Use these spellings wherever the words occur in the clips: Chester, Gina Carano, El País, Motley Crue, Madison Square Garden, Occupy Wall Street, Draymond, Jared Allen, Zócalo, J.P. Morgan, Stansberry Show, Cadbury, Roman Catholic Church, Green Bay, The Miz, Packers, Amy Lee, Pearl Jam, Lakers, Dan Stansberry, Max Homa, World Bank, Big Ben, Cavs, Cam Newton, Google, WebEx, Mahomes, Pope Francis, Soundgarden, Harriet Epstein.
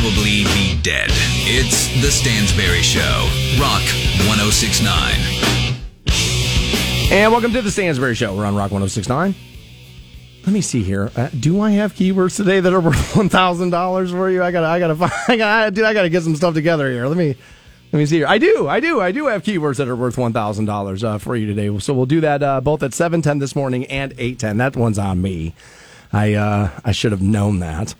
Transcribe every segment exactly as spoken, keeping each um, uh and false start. probably be dead. It's The Stansberry Show, Rock ten sixty-nine. And welcome to The Stansberry Show. We're on Rock ten sixty-nine. Let me see here. Uh, do I have keywords today that are worth one thousand dollars for you? I gotta, I gotta, find, I gotta, dude, I gotta get some stuff together here. Let me, let me see here. I do, I do, I do have keywords that are worth one thousand dollars uh, for you today. So we'll do that uh, both at seven ten this morning and eight ten. That one's on me. I, uh, I should have known that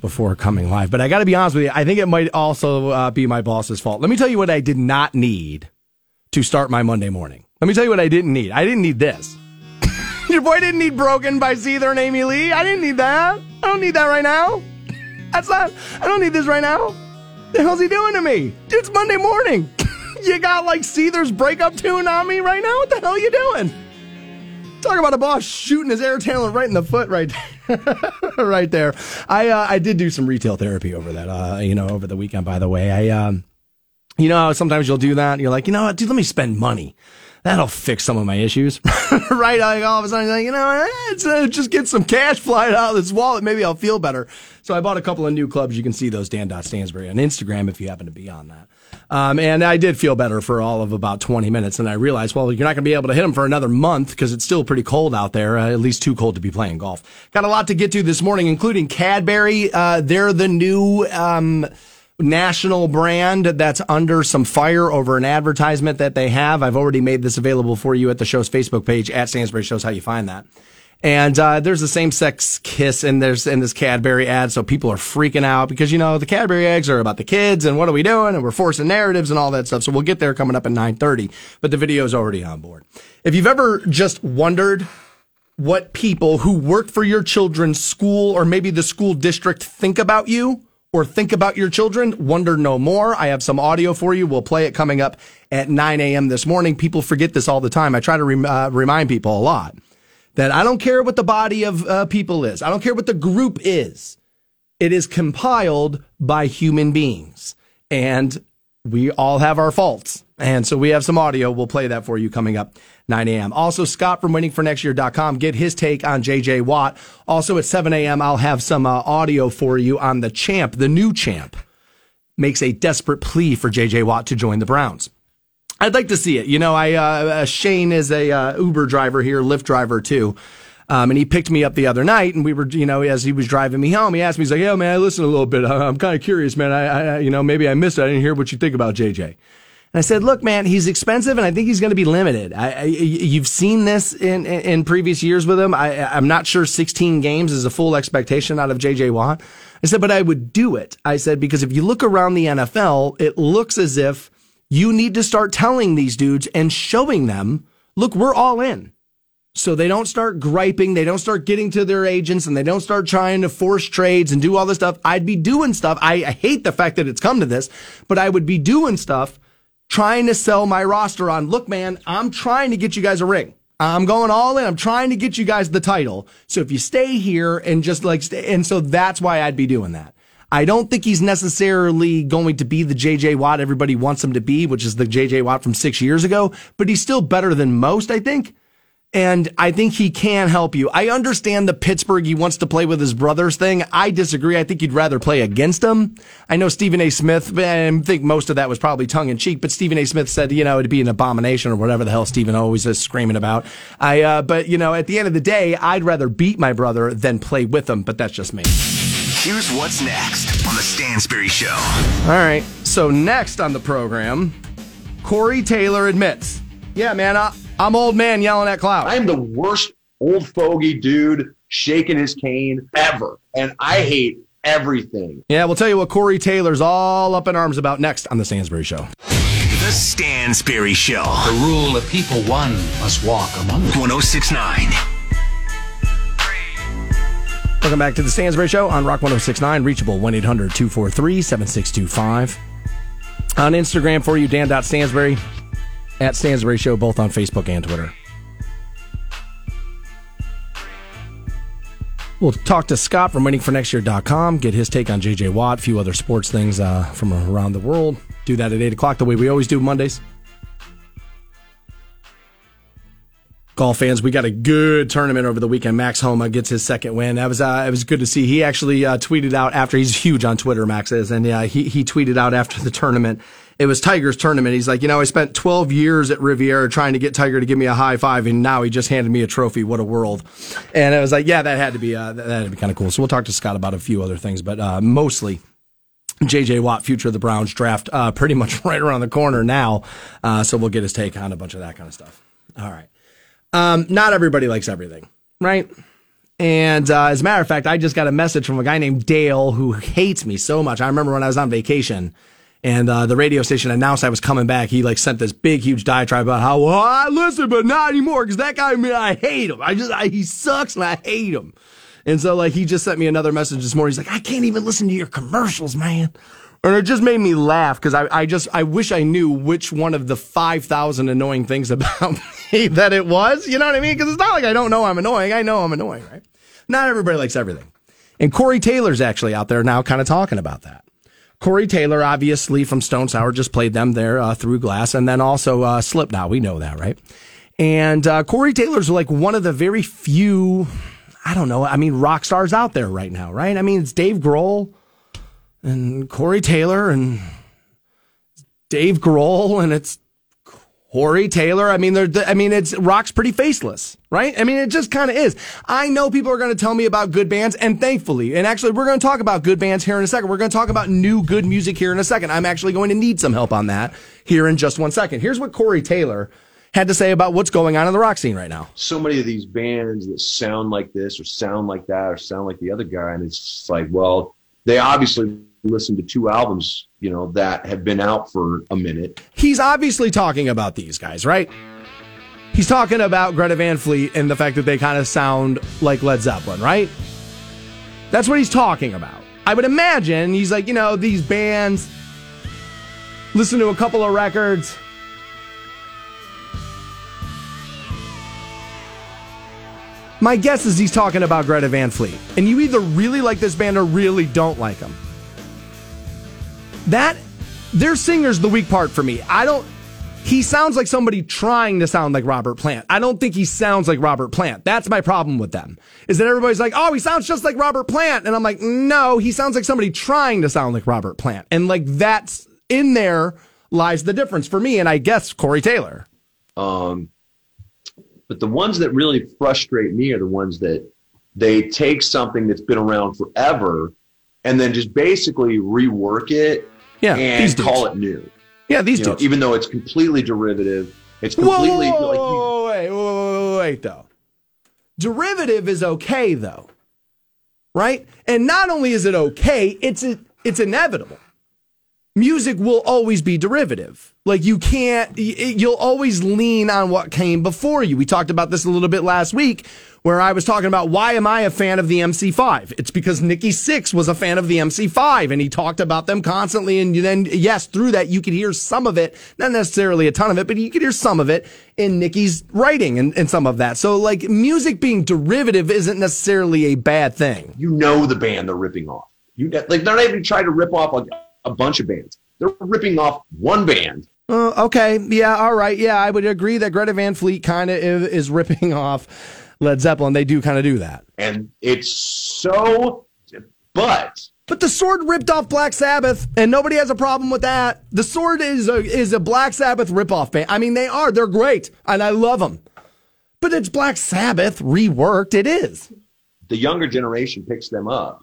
before coming live. But I gotta be honest with you. I think it might also uh, be my boss's fault. Let me tell you what I did not need to start my Monday morning. Let me tell you what I didn't need. I didn't need this. Your boy didn't need Broken by Seether and Amy Lee. I didn't need that. I don't need that right now. That's not, I don't need this right now. What the hell's he doing to me? Dude, it's Monday morning. You got like Seether's breakup tune on me right now? What the hell are you doing? Talk about a boss shooting his air talent right in the foot right there. right there. I, uh, I did do some retail therapy over that, uh, you know, over the weekend, by the way. I, um, you know, how sometimes you'll do that and you're like, you know what, dude, let me spend money. That'll fix some of my issues, right? Like all of a sudden, you're like, you know, it's, uh, just get some cash flying out of this wallet. Maybe I'll feel better. So I bought a couple of new clubs. You can see those, Dan Stansberry on Instagram if you happen to be on that. Um, and I did feel better for all of about twenty minutes. And I realized, well, you're not going to be able to hit them for another month because it's still pretty cold out there, uh, at least too cold to be playing golf. Got a lot to get to this morning, including Cadbury. Uh, they're the new... Um, national brand that's under some fire over an advertisement that they have. I've already made this available for you at the show's Facebook page at Stansberry Shows. How you find that? And uh, there's the same-sex kiss in there's in this Cadbury ad, so people are freaking out because you know the Cadbury eggs are about the kids and what are we doing and we're forcing narratives and all that stuff. So we'll get there coming up at nine thirty. But the video's already on board. If you've ever just wondered what people who work for your children's school or maybe the school district think about you, or think about your children, wonder no more. I have some audio for you. We'll play it coming up at nine a.m. this morning. People forget this all the time. I try to rem- uh, remind people a lot that I don't care what the body of uh, people is. I don't care what the group is. It is compiled by human beings. And we all have our faults. And so we have some audio. We'll play that for you coming up nine a.m. Also, Scott from winning for next year dot com. Get his take on J J Watt. Also, at seven a.m., I'll have some uh, audio for you on the champ. The new champ makes a desperate plea for J J Watt to join the Browns. I'd like to see it. You know, I uh, Shane is a uh, Uber driver here, Lyft driver, too. Um, and he picked me up the other night, and we were, you know, as he was driving me home, he asked me, he's like, yo, man, I listened a little bit. I'm kind of curious, man. I, I, you know, maybe I missed it. I didn't hear what you think about J J. And I said, look, man, he's expensive, and I think he's going to be limited. I, I, you've seen this in, in, in previous years with him. I, I'm not sure sixteen games is a full expectation out of J J Watt. I said, but I would do it. I said, because if you look around the N F L, it looks as if you need to start telling these dudes and showing them, look, we're all in. So they don't start griping, they don't start getting to their agents, and they don't start trying to force trades and do all this stuff. I'd be doing stuff. I, I hate the fact that it's come to this, but I would be doing stuff trying to sell my roster on, look, man, I'm trying to get you guys a ring. I'm going all in. I'm trying to get you guys the title. So if you stay here and just like stay, and so that's why I'd be doing that. I don't think he's necessarily going to be the J J Watt everybody wants him to be, which is the J J Watt from six years ago, but he's still better than most, I think. And I think he can help you. I understand the Pittsburgh, he wants to play with his brothers thing. I disagree. I think you'd rather play against him. I know Stephen A. Smith, I think most of that was probably tongue in cheek, but Stephen A. Smith said, you know, it'd be an abomination or whatever the hell Stephen always is screaming about. I, uh, but you know, at the end of the day, I'd rather beat my brother than play with him, but that's just me. Here's what's next on the Stansberry Show. All right. So next on the program, Corey Taylor admits, yeah, man, I, I'm old man yelling at clouds. I'm the worst old fogey dude shaking his cane ever, and I hate everything. Yeah, we'll tell you what Corey Taylor's all up in arms about next on The Stansberry Show. The Stansberry Show. The rule of people one must walk among them. ten sixty-nine. Welcome back to The Stansberry Show on Rock ten sixty-nine, reachable one eight hundred two four three seven six two five. On Instagram for you, Dan.Stansberry. At Stansberry Show, both on Facebook and Twitter. We'll talk to Scott from winning for next year dot com, get his take on J J Watt, a few other sports things uh, from around the world. Do that at eight o'clock the way we always do Mondays. golf fans. We got a good tournament over the weekend. Max Homa gets his second win. That was uh, it was good to see. He actually uh, tweeted out after. He's huge on Twitter, Max is, and yeah, he he tweeted out after the tournament. It was Tiger's tournament. He's like, you know, I spent twelve years at Riviera trying to get Tiger to give me a high five, and now he just handed me a trophy. What a world! And I was like, yeah, that had to be uh, that had to be kind of cool. So we'll talk to Scott about a few other things, but uh, mostly. J J Watt, future of the Browns draft, uh, pretty much right around the corner now. Uh, so we'll get his take on a bunch of that kind of stuff. All right. Um, not everybody likes everything, right? And uh, as a matter of fact, I just got a message from a guy named Dale who hates me so much. I remember when I was on vacation and uh, the radio station announced I was coming back. He like sent this big, huge diatribe about how, well, I listen, but not anymore because that guy, man, I hate him. I just, I, he sucks and I hate him. And so, like, he just sent me another message this morning. He's like, I can't even listen to your commercials, man. And it just made me laugh because I, I just, I wish I knew which one of the five thousand annoying things about me that it was. You know what I mean? Because it's not like I don't know I'm annoying. I know I'm annoying, right? Not everybody likes everything. And Corey Taylor's actually out there now kind of talking about that. Corey Taylor, obviously, from Stone Sour, just played them there uh, Through Glass. And then also uh, Slipknot. We know that, right? And uh, Corey Taylor's like one of the very few... I don't know. I mean, rock stars out there right now, right? I mean, it's Dave Grohl and Corey Taylor and Dave Grohl and it's Corey Taylor. I mean, they're, I mean, it's rock's pretty faceless, right? I mean, it just kind of is. I know people are going to tell me about good bands, and thankfully, and actually, we're going to talk about good bands here in a second. We're going to talk about new good music here in a second. I'm actually going to need some help on that here in just one second. Here's what Corey Taylor had to say about what's going on in the rock scene right now. So many of these bands that sound like this or sound like that or sound like the other guy, and it's like, well, they obviously listened to two albums, you know, that have been out for a minute. He's obviously talking about these guys, right? He's talking about Greta Van Fleet and the fact that they kind of sound like Led Zeppelin, right? That's what he's talking about. I would imagine he's like, you know, these bands listen to a couple of records. My guess is he's talking about Greta Van Fleet. And you either really like this band or really don't like them. That, their singer's the weak part for me. I don't, he sounds like somebody trying to sound like Robert Plant. I don't think he sounds like Robert Plant. That's my problem with them. Is that everybody's like, oh, he sounds just like Robert Plant. And I'm like, no, he sounds like somebody trying to sound like Robert Plant. And like, that's, in there lies the difference for me. And I guess Corey Taylor. Um. But the ones that really frustrate me are the ones that they take something that's been around forever and then just basically rework it yeah, and call it new. Yeah, these dudes. Know, even though it's completely derivative. It's completely... Whoa, like, whoa, wait, whoa, wait, wait, though. Derivative is okay, though. Right? And not only is it okay, it's it's inevitable. Music will always be derivative. Like you can't, you'll always lean on what came before you. We talked about this a little bit last week where I was talking about why am I a fan of the M C five? It's because Nikki Sixx was a fan of the M C five and he talked about them constantly. And then, yes, through that, you could hear some of it, not necessarily a ton of it, but you could hear some of it in Nikki's writing and, and some of that. So like music being derivative isn't necessarily a bad thing. You know the band they're ripping off. You like they're not even trying to rip off like a bunch of bands. They're ripping off one band. Uh, okay. Yeah. All right. Yeah. I would agree that Greta Van Fleet kind of is, is ripping off Led Zeppelin. They do kind of do that. And it's so, but. But the Sword ripped off Black Sabbath and nobody has a problem with that. The Sword is a, is a Black Sabbath ripoff band. I mean, they are, they're great and I love them, but it's Black Sabbath reworked. It is. The younger generation picks them up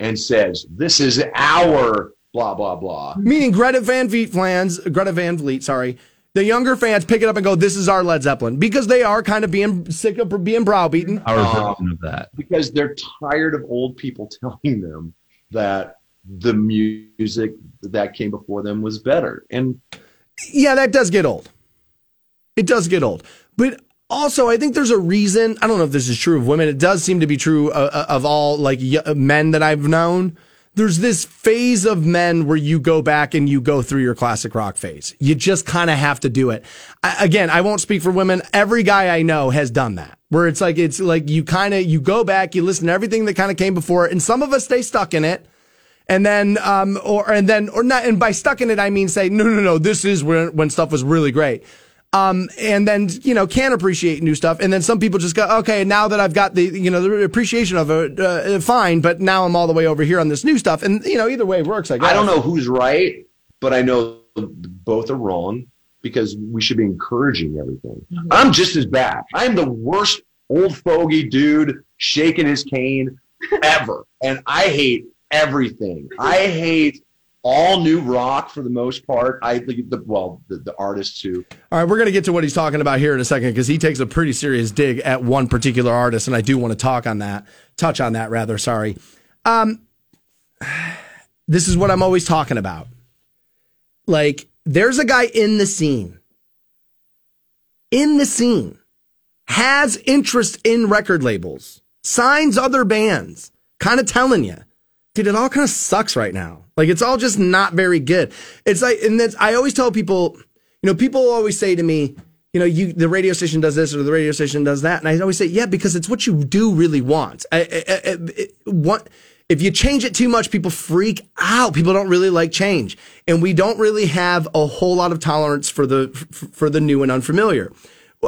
and says, this is our blah, blah, blah. Meaning Greta Van Fleet fans, Greta Van Fleet, sorry. The younger fans pick it up and go, this is our Led Zeppelin. Because they are kind of being sick of being browbeaten. Our version uh, of that. Because they're tired of old people telling them that the music that came before them was better. And yeah, that does get old. It does get old. But also, I think there's a reason, I don't know if this is true of women. It does seem to be true uh, of all like men that I've known. There's this phase of men where you go back and you go through your classic rock phase. You just kind of have to do it. I, again, I won't speak for women. Every guy I know has done that, where it's like, it's like you kind of, you go back, you listen to everything that kind of came before it, and some of us stay stuck in it. And then, um, or, and then, or not, and by stuck in it, I mean say, no, no, no, this is when, when stuff was really great. Um, and then, you know, can appreciate new stuff. And then some people just go, okay, now that I've got the, you know, the appreciation of it, uh, fine, but now I'm all the way over here on this new stuff. And, you know, either way works, I guess. I don't know who's right, but I know both are wrong because we should be encouraging everything. Mm-hmm. I'm just as bad. I'm the worst old fogey dude shaking his cane ever. And I hate everything. I hate all new rock for the most part. I think the well, the, the artists too. All right, we're going to get to what he's talking about here in a second because he takes a pretty serious dig at one particular artist, and I do want to talk on that, touch on that rather. Sorry. Um, this is what I'm always talking about. Like, there's a guy in the scene, in the scene, has interest in record labels, signs other bands, kind of telling you, dude, it all kind of sucks right now. Like, it's all just not very good. It's like, and that's, I always tell people, you know, people always say to me, you know, you, the radio station does this or the radio station does that. And I always say, yeah, because it's what you do really want. I, I, I, it, what, if you change it too much, people freak out. People don't really like change. And we don't really have a whole lot of tolerance for the, for the new and unfamiliar.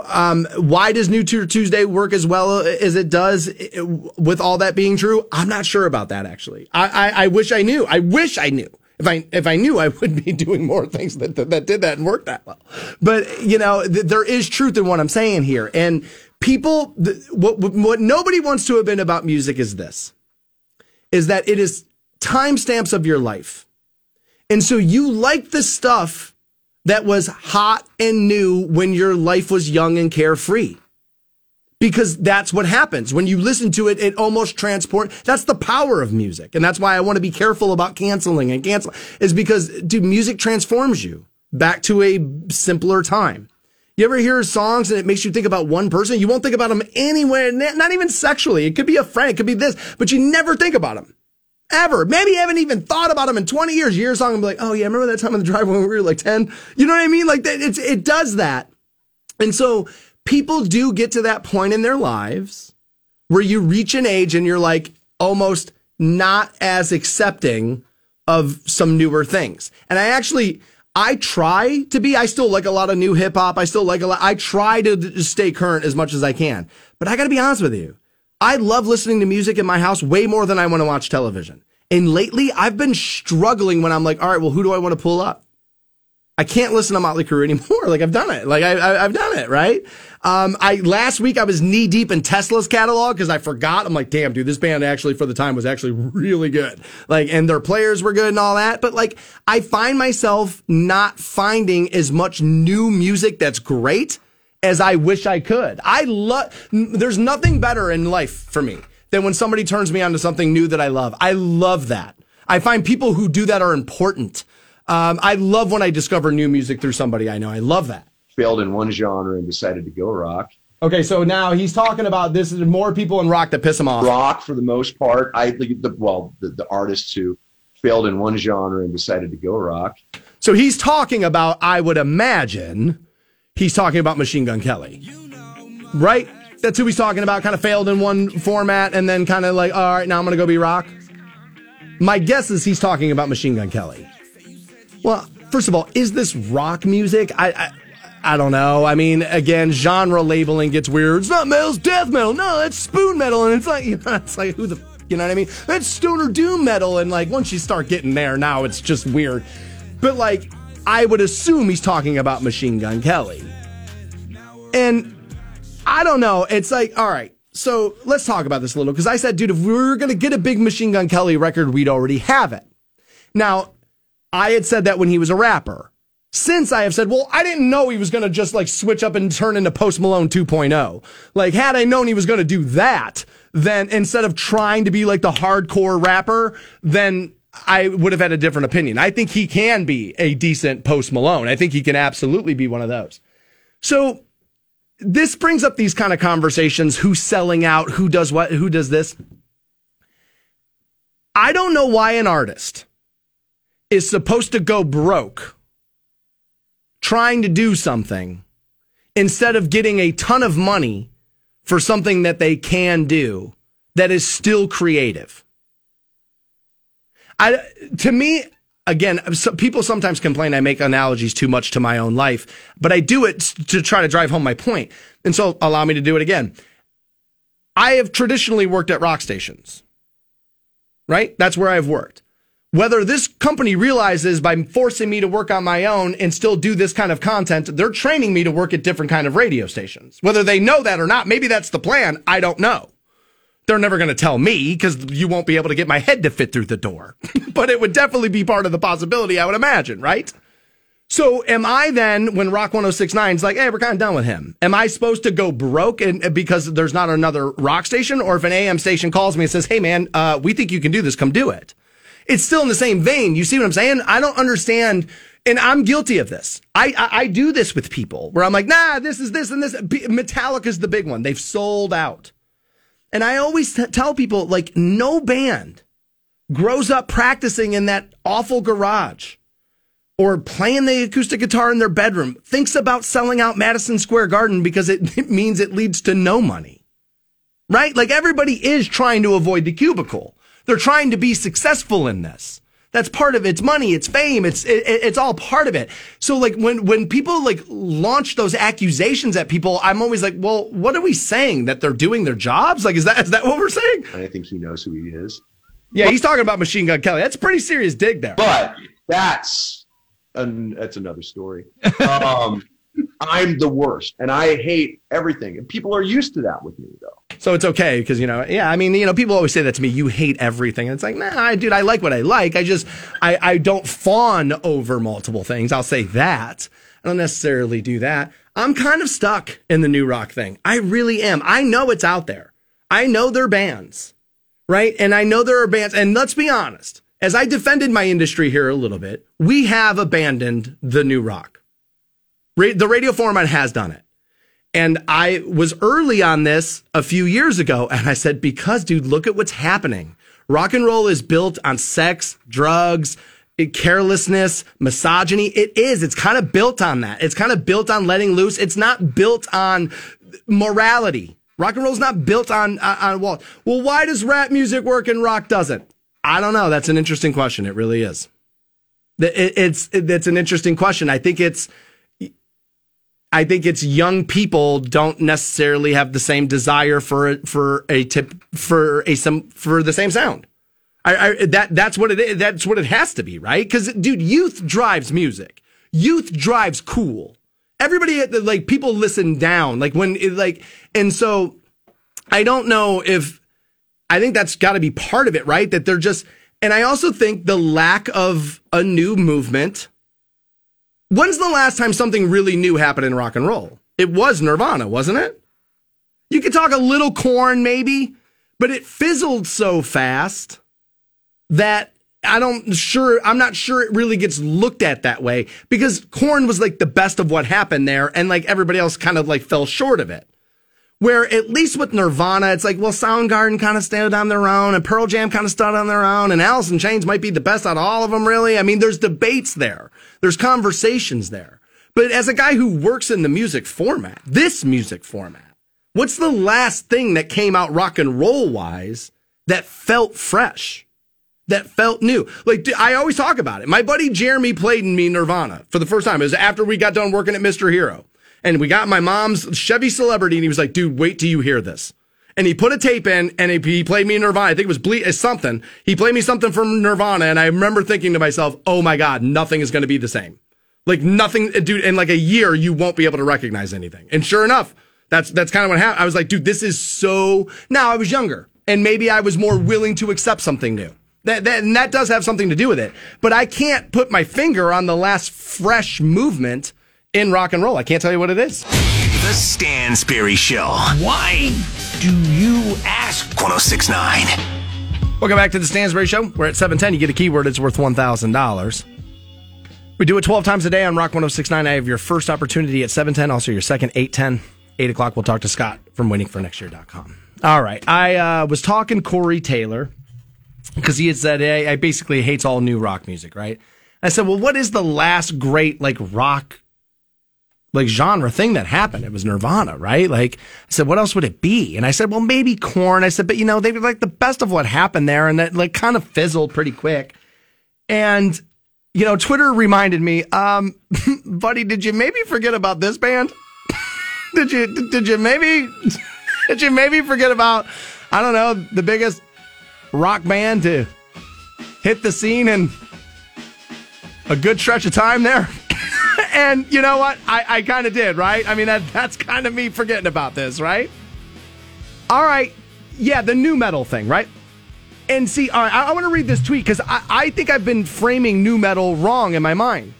Um, why does New Tuesday work as well as it does with all that being true? I'm not sure about that, actually. I, I, I wish I knew. I wish I knew. If I, if I knew, I would be doing more things that, that, that did that and worked that well. But, you know, th- there is truth in what I'm saying here. And people, th- what, what nobody wants to have been about music is this, is that it is timestamps of your life. And so you like the stuff that was hot and new when your life was young and carefree. Because that's what happens. When you listen to it, it almost transports. That's the power of music. And that's why I want to be careful about canceling and canceling. Is because, dude, music transforms you back to a simpler time. You ever hear songs and it makes you think about one person? You won't think about them anywhere, not even sexually. It could be a friend. It could be this. But you never think about them. Ever. Maybe you haven't even thought about them in twenty years. You hear a song and be like, oh yeah, remember that time on the drive when we were like ten? You know what I mean? Like, it's, it does that. And so people do get to that point in their lives where you reach an age and you're like almost not as accepting of some newer things. And I actually, I try to be, I still like a lot of new hip hop. I still like a lot. I try to stay current as much as I can, but I got to be honest with you. I love listening to music in my house way more than I want to watch television. And lately, I've been struggling when I'm like, all right, well, who do I want to pull up? I can't listen to Motley Crue anymore. Like, I've done it. Like, I, I, I've done it, right? Um, I last week, I was knee-deep in Tesla's catalog because I forgot. I'm like, damn, dude, this band actually, for the time, was actually really good. Like, and their players were good and all that. But, like, I find myself not finding as much new music that's great as I wish I could. I love, there's nothing better in life for me than when somebody turns me on to something new that I love. I love that. I find people who do that are important. Um, I love when I discover new music through somebody I know. I love that. Failed in one genre and decided to go rock. Okay, so now he's talking about this. There's more people in rock that piss him off. Rock, for the most part. I think, the, well, the, the artists who failed in one genre and decided to go rock. So he's talking about, I would imagine, he's talking about Machine Gun Kelly, right? That's who he's talking about, kind of failed in one format and then kind of like, all right, now I'm going to go be rock. My guess is he's talking about Machine Gun Kelly. Well, first of all, is this rock music? I I, I don't know. I mean, again, genre labeling gets weird. It's not metal, it's death metal. No, it's spoon metal. And it's like, you know, it's like, who the, you know what I mean? That's stoner doom metal. And like, once you start getting there, now it's just weird. But like, I would assume he's talking about Machine Gun Kelly. And I don't know. It's like, all right, so let's talk about this a little. Because I said, dude, if we were going to get a big Machine Gun Kelly record, we'd already have it. Now, I had said that when he was a rapper. Since I have said, well, I didn't know he was going to just like switch up and turn into Post Malone two point oh. Like, had I known he was going to do that, then instead of trying to be like the hardcore rapper, then I would have had a different opinion. I think he can be a decent Post Malone. I think he can absolutely be one of those. So this brings up these kind of conversations. Who's selling out? Who does what? Who does this? I don't know why an artist is supposed to go broke trying to do something instead of getting a ton of money for something that they can do that is still creative. I, to me, again, so people sometimes complain I make analogies too much to my own life, but I do it to try to drive home my point. And so allow me to do it again. I have traditionally worked at rock stations, right? That's where I've worked. Whether this company realizes by forcing me to work on my own and still do this kind of content, they're training me to work at different kind of radio stations. Whether they know that or not, maybe that's the plan. I don't know. They're never going to tell me because you won't be able to get my head to fit through the door. But it would definitely be part of the possibility, I would imagine, right? So am I then, when Rock one oh six point nine is like, hey, we're kind of done with him, am I supposed to go broke and because there's not another rock station? Or if an A M station calls me and says, hey, man, uh, we think you can do this, come do it. It's still in the same vein. You see what I'm saying? I don't understand. And I'm guilty of this. I, I, I do this with people where I'm like, nah, this is this and this. Metallica's the big one. They've sold out. And I always t- tell people, like, no band grows up practicing in that awful garage or playing the acoustic guitar in their bedroom, thinks about selling out Madison Square Garden because it, it means it leads to no money, right? Like, everybody is trying to avoid the cubicle. They're trying to be successful in this. That's part of it. It's money, it's fame, it's it, it's all part of it. So, like, when when people like launch those accusations at people, I'm always like, well, what are we saying? That they're doing their jobs? Like, is that is that what we're saying? I think he knows who he is. Yeah, he's talking about Machine Gun Kelly. That's a pretty serious dig there. But that's an, that's another story. Um, I'm the worst, and I hate everything. And people are used to that with me, though. So it's okay because, you know, yeah, I mean, you know, people always say that to me, you hate everything. And it's like, nah, I, dude, I like what I like. I just, I, I don't fawn over multiple things. I'll say that. I don't necessarily do that. I'm kind of stuck in the new rock thing. I really am. I know it's out there. I know there are bands, right? And I know there are bands. And let's be honest, as I defended my industry here a little bit, we have abandoned the new rock. Ra- the radio format has done it. And I was early on this a few years ago, and I said, because, dude, look at what's happening. Rock and roll is built on sex, drugs, carelessness, misogyny. It is. It's kind of built on that. It's kind of built on letting loose. It's not built on morality. Rock and roll is not built on, on, on walls. Well, why does rap music work and rock doesn't? I don't know. That's an interesting question. It really is. It, it's, that's an interesting question. I think it's, I think it's young people don't necessarily have the same desire for for a tip for a some for the same sound. I, I that that's what it is. That's what it has to be, right? Because, dude, youth drives music. Youth drives cool. Everybody, like, people listen down. Like, when like and so I don't know if I think that's got to be part of it, right? That they're just and I also think the lack of a new movement. When's the last time something really new happened in rock and roll? It was Nirvana, wasn't it? You could talk a little Korn, maybe, but it fizzled so fast that I don't sure, I'm not sure it really gets looked at that way, because Korn was like the best of what happened there, and like everybody else kind of like fell short of it. Where at least with Nirvana, it's like, well, Soundgarden kind of stood on their own, and Pearl Jam kind of stood on their own, and Alice in Chains might be the best out of all of them, really. I mean, there's debates there. There's conversations there. But as a guy who works in the music format, this music format, what's the last thing that came out rock and roll-wise that felt fresh, that felt new? Like, I always talk about it. My buddy Jeremy played me Nirvana for the first time. It was after we got done working at Mister Hero. And we got my mom's Chevy Celebrity, and he was like, dude, wait till you hear this. And he put a tape in, and he played me Nirvana. I think it was Ble- something. He played me something from Nirvana, and I remember thinking to myself, oh, my God, nothing is going to be the same. Like, nothing, dude, in like a year, you won't be able to recognize anything. And sure enough, that's that's kind of what happened. I was like, dude, this is so... Now, I was younger, and maybe I was more willing to accept something new. That, that And that does have something to do with it. But I can't put my finger on the last fresh movement in rock and roll. I can't tell you what it is. The Stansberry Show. Why do you ask? one oh six point nine. Welcome back to the Stansberry Show. We're at seven ten. You get a keyword, it's worth one thousand dollars. We do it twelve times a day on Rock one oh six point nine. I have your first opportunity at seven ten, also your second, eight ten. eight o'clock, we'll talk to Scott from winning for next year dot com. All right. I uh, was talking Corey Taylor because he had said, hey, I basically hates all new rock music, right? I said, well, what is the last great, like, rock like genre thing that happened? It was Nirvana, right? Like, I said, what else would it be? And I said, well, maybe Korn. I said, but you know, they were like the best of what happened there, and that like kind of fizzled pretty quick. And You know, Twitter reminded me, um, buddy, did you maybe forget about this band? did you did you maybe did you maybe forget about, I don't know, the biggest rock band to hit the scene in a good stretch of time there? And you know what? I, I kind of did, right? I mean, that that's kind of me forgetting about this, right? All right. Yeah, the new metal thing, right? And see, all right, I, I want to read this tweet because I, I think I've been framing new metal wrong in my mind.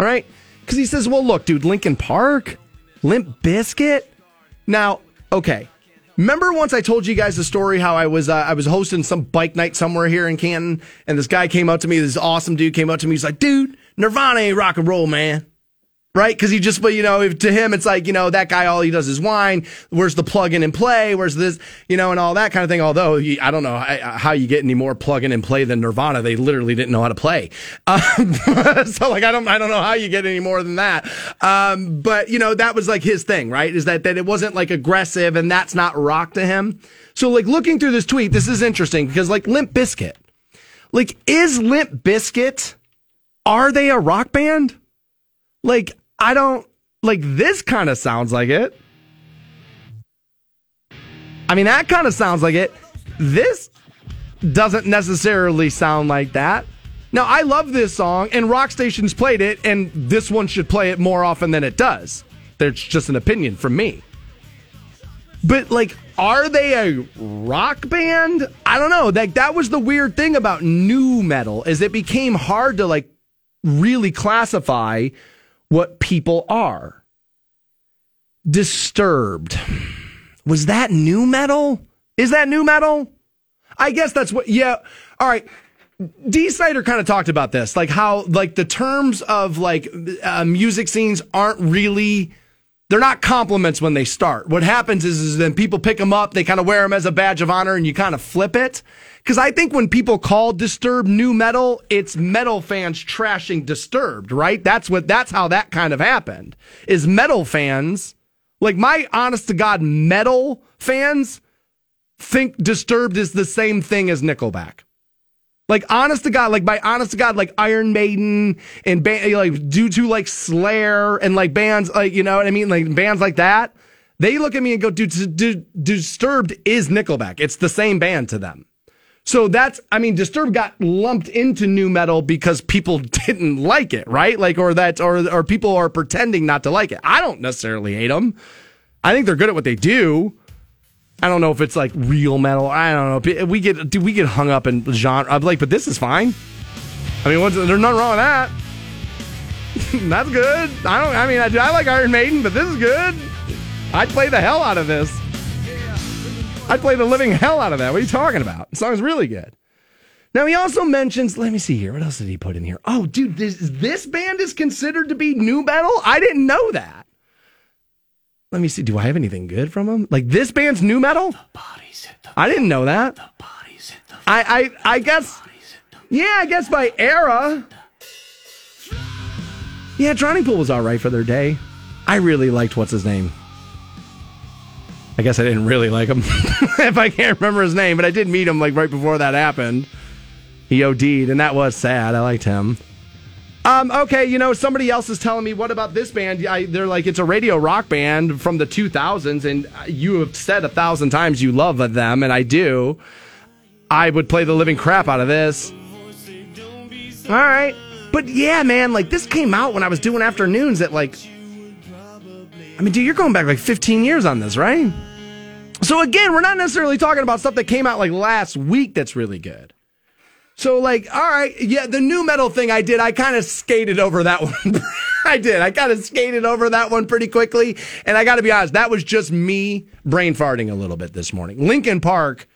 All right? Because he says, well, look, dude, Linkin Park, Limp Bizkit. Now, okay. Remember once I told you guys the story how I was uh, I was hosting some bike night somewhere here in Canton, and this guy came up to me, this awesome dude came up to me, he's like, dude, Nirvana ain't rock and roll, man. Right? Because he just, but you know, if, to him, it's like, you know, that guy, all he does is whine. Where's the plug in and play? Where's this, you know, and all that kind of thing. Although, he, I don't know I, how you get any more plug in and play than Nirvana. They literally didn't know how to play. Um, so, like, I don't, I don't know how you get any more than that. Um, but, you know, that was like his thing, right? Is that, that it wasn't like aggressive, and that's not rock to him. So, like, looking through this tweet, this is interesting because, like, Limp Bizkit. Like, is Limp Bizkit, are they a rock band? Like, I don't, like, this kind of sounds like it. I mean, that kind of sounds like it. This doesn't necessarily sound like that. Now, I love this song, and rock stations played it, and this one should play it more often than it does. That's just an opinion from me. But, like, are they a rock band? I don't know. Like, that was the weird thing about new metal, is it became hard to, like, really classify what people are. Disturbed. Was that new metal? Is that new metal? I guess that's what, yeah. All right. D. Snyder kind of talked about this, like how, like, the terms of, like, uh, music scenes aren't really, they're not compliments when they start. What happens is, is then people pick them up, they kind of wear them as a badge of honor, and you kind of flip it. Because I think when people call Disturbed new metal, it's metal fans trashing Disturbed, right? That's what, that's how that kind of happened, is metal fans, like, my honest to God metal fans think Disturbed is the same thing as Nickelback. Like, honest to God, like, by honest to God, like, Iron Maiden and, band, like, due to, like, Slayer and, like, bands, like, you know what I mean? Like, bands like that, they look at me and go, dude, dude, Disturbed is Nickelback. It's the same band to them. So that's, I mean, Disturbed got lumped into new metal because people didn't like it, right? Like, or that, or, or people are pretending not to like it. I don't necessarily hate them. I think they're good at what they do. I don't know if it's, like, real metal. I don't know. We get do we get hung up in genre. I'm like, but this is fine. I mean, what's, there's nothing wrong with that. That's good. I don't. I mean, I, I like Iron Maiden, but this is good. I'd play the hell out of this. I'd play the living hell out of that. What are you talking about? The song's really good. Now, he also mentions, let me see here. What else did he put in here? Oh, dude, this this band is considered to be new metal? I didn't know that. Let me see. Do I have anything good from them? Like, this band's new metal? I didn't know that. I I I guess. Yeah, I guess by era. Yeah, Drowning Pool was all right for their day. I really liked what's his name. I guess I didn't really like him if I can't remember his name, but I did meet him, like, right before that happened. He O D'd, and that was sad. I liked him. Um, okay, you know, somebody else is telling me, what about this band? I, they're like, it's a radio rock band from the two thousands, and you have said a thousand times you love them, and I do. I would play the living crap out of this. All right. But, yeah, man, like, this came out when I was doing afternoons at, like, I mean, dude, you're going back, like, fifteen years on this, right? So, again, we're not necessarily talking about stuff that came out, like, last week that's really good. So, like, all right, yeah, the new metal thing I did, I kind of skated over that one. I did. I kind of skated over that one pretty quickly. And I got to be honest, that was just me brain farting a little bit this morning. Linkin Park,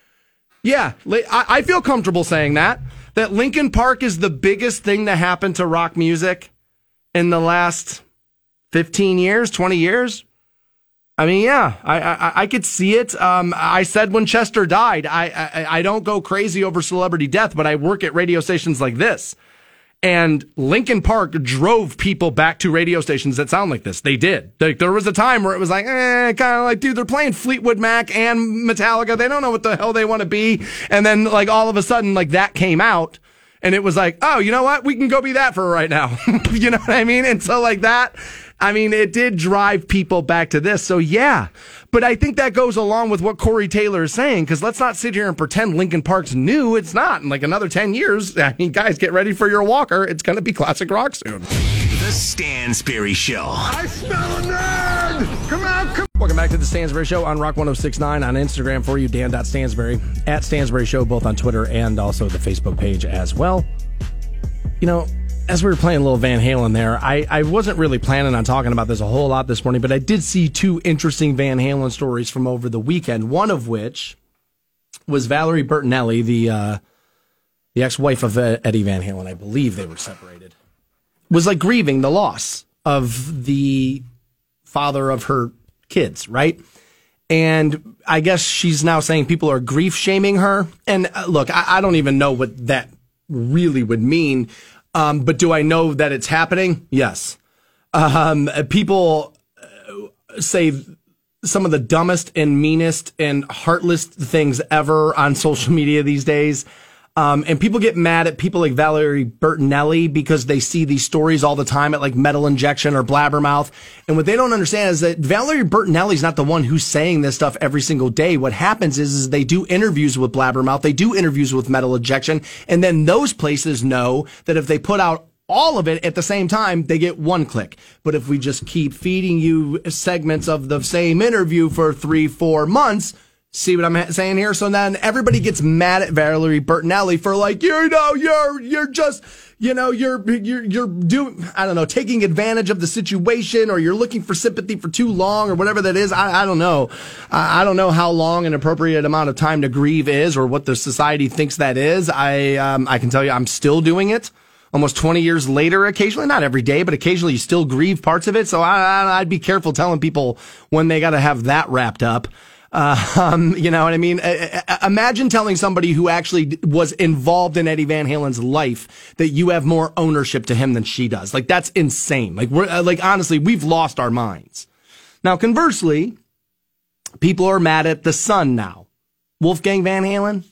yeah, I, I feel comfortable saying that, that Linkin Park is the biggest thing that happened to rock music in the last fifteen years, twenty years. I mean, yeah, I, I I could see it. Um, I said when Chester died, I, I I don't go crazy over celebrity death, but I work at radio stations like this, and Linkin Park drove people back to radio stations that sound like this. They did. Like, there was a time where it was like, eh, kind of like, dude, they're playing Fleetwood Mac and Metallica. They don't know what the hell they want to be, and then, like, all of a sudden, like, that came out. And it was like, oh, you know what? We can go be that for right now. You know what I mean? And so like that, I mean, it did drive people back to this. So yeah, but I think that goes along with what Corey Taylor is saying, because let's not sit here and pretend Linkin Park's new. It's not. In like another ten years, I mean, guys, get ready for your walker. It's going to be classic rock soon. The Stansberry Show. I smell a nerd! Come out, come Welcome back to the Stansberry Show on Rock ten sixty-nine on Instagram for you, dan dot stansberry, at Stansberry Show, both on Twitter and also the Facebook page as well. You know, as we were playing a little Van Halen there, I, I wasn't really planning on talking about this a whole lot this morning, but I did see two interesting Van Halen stories from over the weekend, one of which was Valerie Bertinelli, the, uh, the ex-wife of Eddie Van Halen, I believe they were separated, was like grieving the loss of the father of her kids, right? And I guess she's now saying people are grief shaming her. And uh, look, I, I don't even know what that really would mean. Um, but do I know that it's happening? Yes. Um, people say some of the dumbest and meanest and heartless things ever on social media these days. Um, and people get mad at people like Valerie Bertinelli because they see these stories all the time at like Metal Injection or Blabbermouth. And what they don't understand is that Valerie Bertinelli's not the one who's saying this stuff every single day. What happens is, is they do interviews with Blabbermouth. They do interviews with Metal Injection. And then those places know that if they put out all of it at the same time, they get one click. But if we just keep feeding you segments of the same interview for three, four months, see what I'm saying here? So then everybody gets mad at Valerie Bertinelli for like, you know, you're, you're just, you know, you're, you're, you're doing, I don't know, taking advantage of the situation, or you're looking for sympathy for too long, or whatever that is. I, I don't know. I, I don't know how long an appropriate amount of time to grieve is, or what the society thinks that is. I, um, I can tell you I'm still doing it. Almost twenty years later, occasionally, not every day, but occasionally you still grieve parts of it. So I, I I'd be careful telling people when they got to have that wrapped up. Uh, um, you know what I mean? I, I, imagine telling somebody who actually was involved in Eddie Van Halen's life that you have more ownership to him than she does. Like, that's insane. Like, we're like, honestly, we've lost our minds. Now, conversely, people are mad at the son now, Wolfgang Van Halen,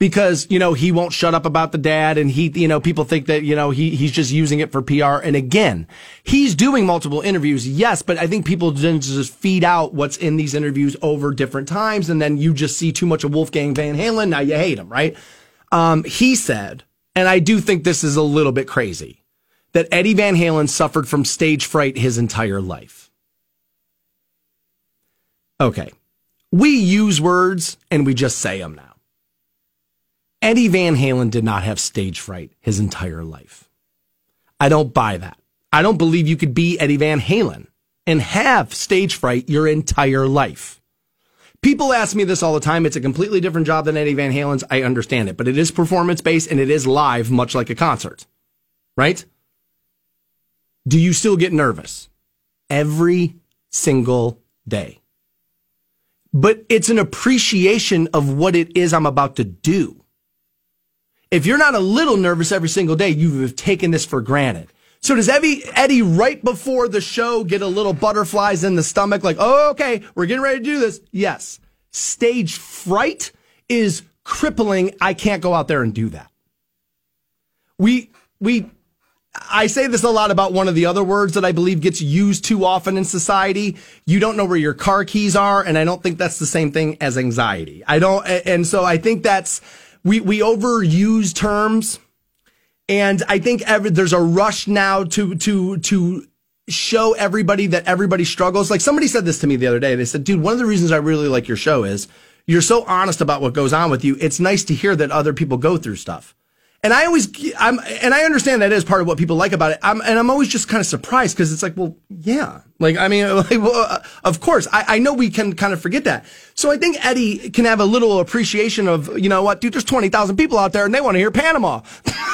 because, you know, he won't shut up about the dad, and he, you know, people think that, you know, he, he's just using it for P R. And again, he's doing multiple interviews. Yes. But I think people just feed out what's in these interviews over different times. And then you just see too much of Wolfgang Van Halen. Now you hate him, right? Um, he said, and I do think this is a little bit crazy, that Eddie Van Halen suffered from stage fright his entire life. Okay. We use words and we just say them now. Eddie Van Halen did not have stage fright his entire life. I don't buy that. I don't believe you could be Eddie Van Halen and have stage fright your entire life. People ask me this all the time. It's a completely different job than Eddie Van Halen's. I understand it, but it is performance-based and it is live, much like a concert, right? Do you still get nervous? Every single day. But it's an appreciation of what it is I'm about to do. If you're not a little nervous every single day, you have taken this for granted. So does Eddie, Eddie right before the show get a little butterflies in the stomach? Like, oh, okay, we're getting ready to do this. Yes. Stage fright is crippling. I can't go out there and do that. We, we, I say this a lot about one of the other words that I believe gets used too often in society. You don't know where your car keys are. And I don't think that's the same thing as anxiety. I don't. And so I think that's, We we overuse terms, and I think every, there's a rush now to to to show everybody that everybody struggles. Like, somebody said this to me the other day. They said, dude, one of the reasons I really like your show is you're so honest about what goes on with you. It's nice to hear that other people go through stuff. And I always, I'm, and I understand that is part of what people like about it. I'm, and I'm always just kind of surprised, because it's like, well, yeah. Like, I mean, like, well, of course, I, I know we can kind of forget that. So I think Eddie can have a little appreciation of, you know what, dude, there's twenty thousand people out there and they want to hear Panama.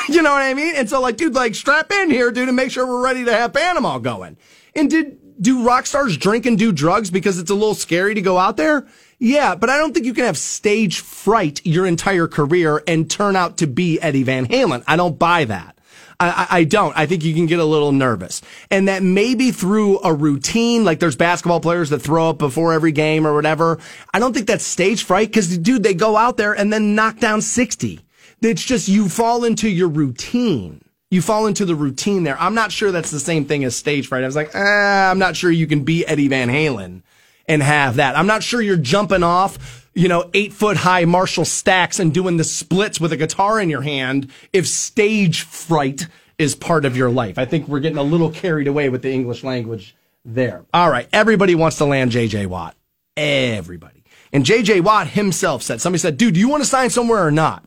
You know what I mean? And so, like, dude, like, strap in here, dude, and make sure we're ready to have Panama going. And did, do rock stars drink and do drugs because it's a little scary to go out there? Yeah, but I don't think you can have stage fright your entire career and turn out to be Eddie Van Halen. I don't buy that. I, I, I don't. I think you can get a little nervous. And that maybe through a routine, like there's basketball players that throw up before every game or whatever. I don't think that's stage fright, because, dude, they go out there and then knock down sixty. It's just you fall into your routine. You fall into the routine there. I'm not sure that's the same thing as stage fright. I was like, ah, I'm not sure you can be Eddie Van Halen and have that. I'm not sure you're jumping off, you know, eight foot high Marshall stacks and doing the splits with a guitar in your hand if stage fright is part of your life. I think we're getting a little carried away with the English language there. All right. Everybody wants to land J J Watt. Everybody. And J J Watt himself said, somebody said, dude, do you want to sign somewhere or not?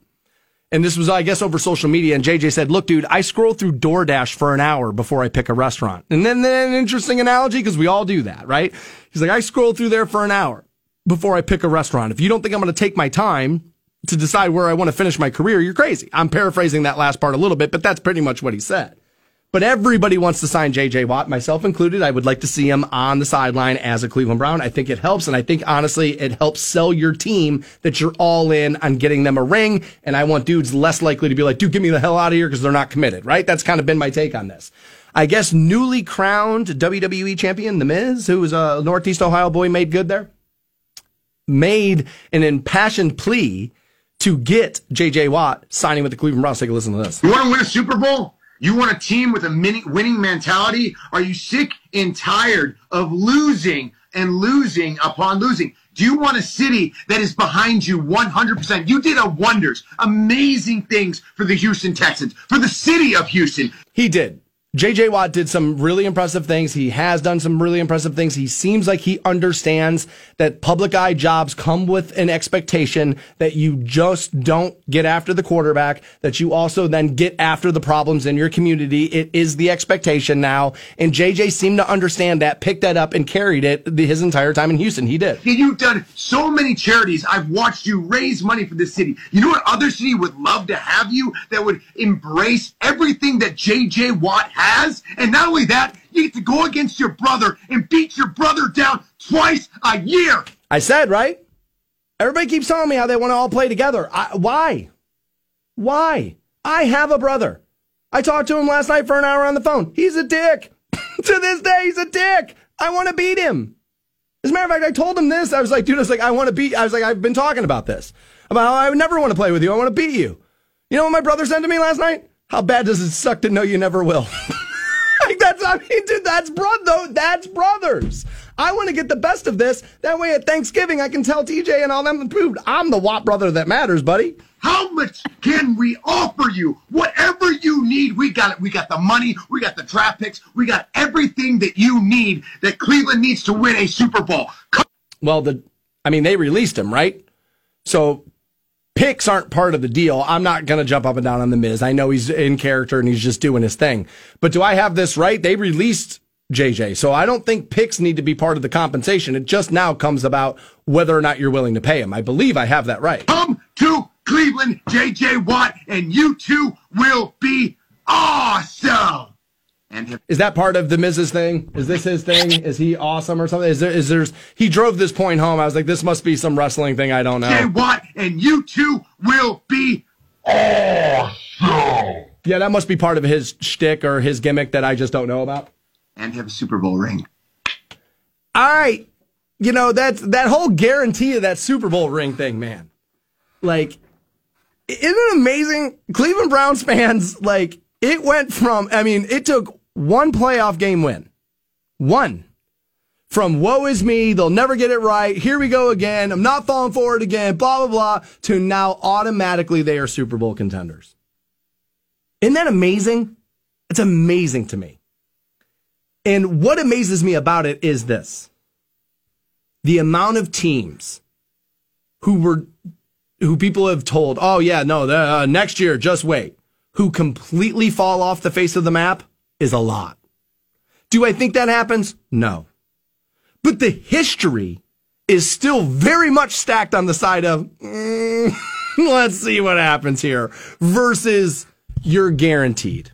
And this was, I guess, over social media. And J J said, look, dude, I scroll through DoorDash for an hour before I pick a restaurant. And then, then an interesting analogy, because we all do that, right? He's like, I scroll through there for an hour before I pick a restaurant. If you don't think I'm going to take my time to decide where I want to finish my career, you're crazy. I'm paraphrasing that last part a little bit, but that's pretty much what he said. But everybody wants to sign J J Watt, myself included. I would like to see him on the sideline as a Cleveland Brown. I think it helps, and I think, honestly, it helps sell your team that you're all in on getting them a ring, and I want dudes less likely to be like, dude, get me the hell out of here because they're not committed, right? That's kind of been my take on this. I guess newly crowned W W E champion, The Miz, who was a Northeast Ohio boy made good there, made an impassioned plea to get J J Watt signing with the Cleveland Browns. Take a listen to this. You want to win a Super Bowl? You want a team with a mini- winning mentality? Are you sick and tired of losing and losing upon losing? Do you want a city that is behind you one hundred percent? You did a wonders, amazing things for the Houston Texans, for the city of Houston. He did. J J Watt did some really impressive things. He has done some really impressive things. He seems like he understands that public eye jobs come with an expectation that you just don't get after the quarterback, that you also then get after the problems in your community. It is the expectation now. And J J seemed to understand that, picked that up, and carried it his entire time in Houston. He did. You've done so many charities. I've watched you raise money for this city. You know what other city would love to have you, that would embrace everything that J J Watt has? As, and not only that, you get to go against your brother and beat your brother down twice a year. I said, right? Everybody keeps telling me how they want to all play together. I, why? Why? I have a brother. I talked to him last night for an hour on the phone. He's a dick. To this day, he's a dick. I want to beat him. As a matter of fact, I told him this. I was like, dude, I was like, I want to beat. I was like, I've been talking about this. About how I would never want to play with you. I want to beat you. You know what my brother said to me last night? How bad does it suck to know you never will? Like that's, I mean, dude, that's brother. That's brothers. I want to get the best of this. That way at Thanksgiving, I can tell T J and all them, dude, I'm the Watt brother that matters, buddy. How much can we offer you? Whatever you need, we got it. We got the money. We got the draft picks. We got everything that you need, that Cleveland needs to win a Super Bowl. Come- well, the, I mean, they released him, right? So picks aren't part of the deal. I'm not going to jump up and down on The Miz. I know he's in character and he's just doing his thing. But do I have this right? They released J J. So I don't think picks need to be part of the compensation. It just now comes about whether or not you're willing to pay him. I believe I have that right. Come to Cleveland, J J. Watt, and you two will be awesome. And is that part of The Miz's thing? Is this his thing? Is he awesome or something? Is there, is there's, he drove this point home. I was like, this must be some wrestling thing. I don't know. J J Watt and you two will be awesome. Yeah, that must be part of his shtick or his gimmick that I just don't know about. And have a Super Bowl ring. All right. You know, that's that whole guarantee of that Super Bowl ring thing, man. Like, isn't it amazing? Cleveland Browns fans, like, it went from, I mean, it took one playoff game win. One. From woe is me, they'll never get it right, here we go again, I'm not falling forward again, blah, blah, blah, to now automatically they are Super Bowl contenders. Isn't that amazing? It's amazing to me. And what amazes me about it is this. The amount of teams who were, who people have told, oh yeah, no, the, uh, next year, just wait, who completely fall off the face of the map, is a lot. Do I think that happens? No. But the history is still very much stacked on the side of, mm, let's see what happens here, versus you're guaranteed.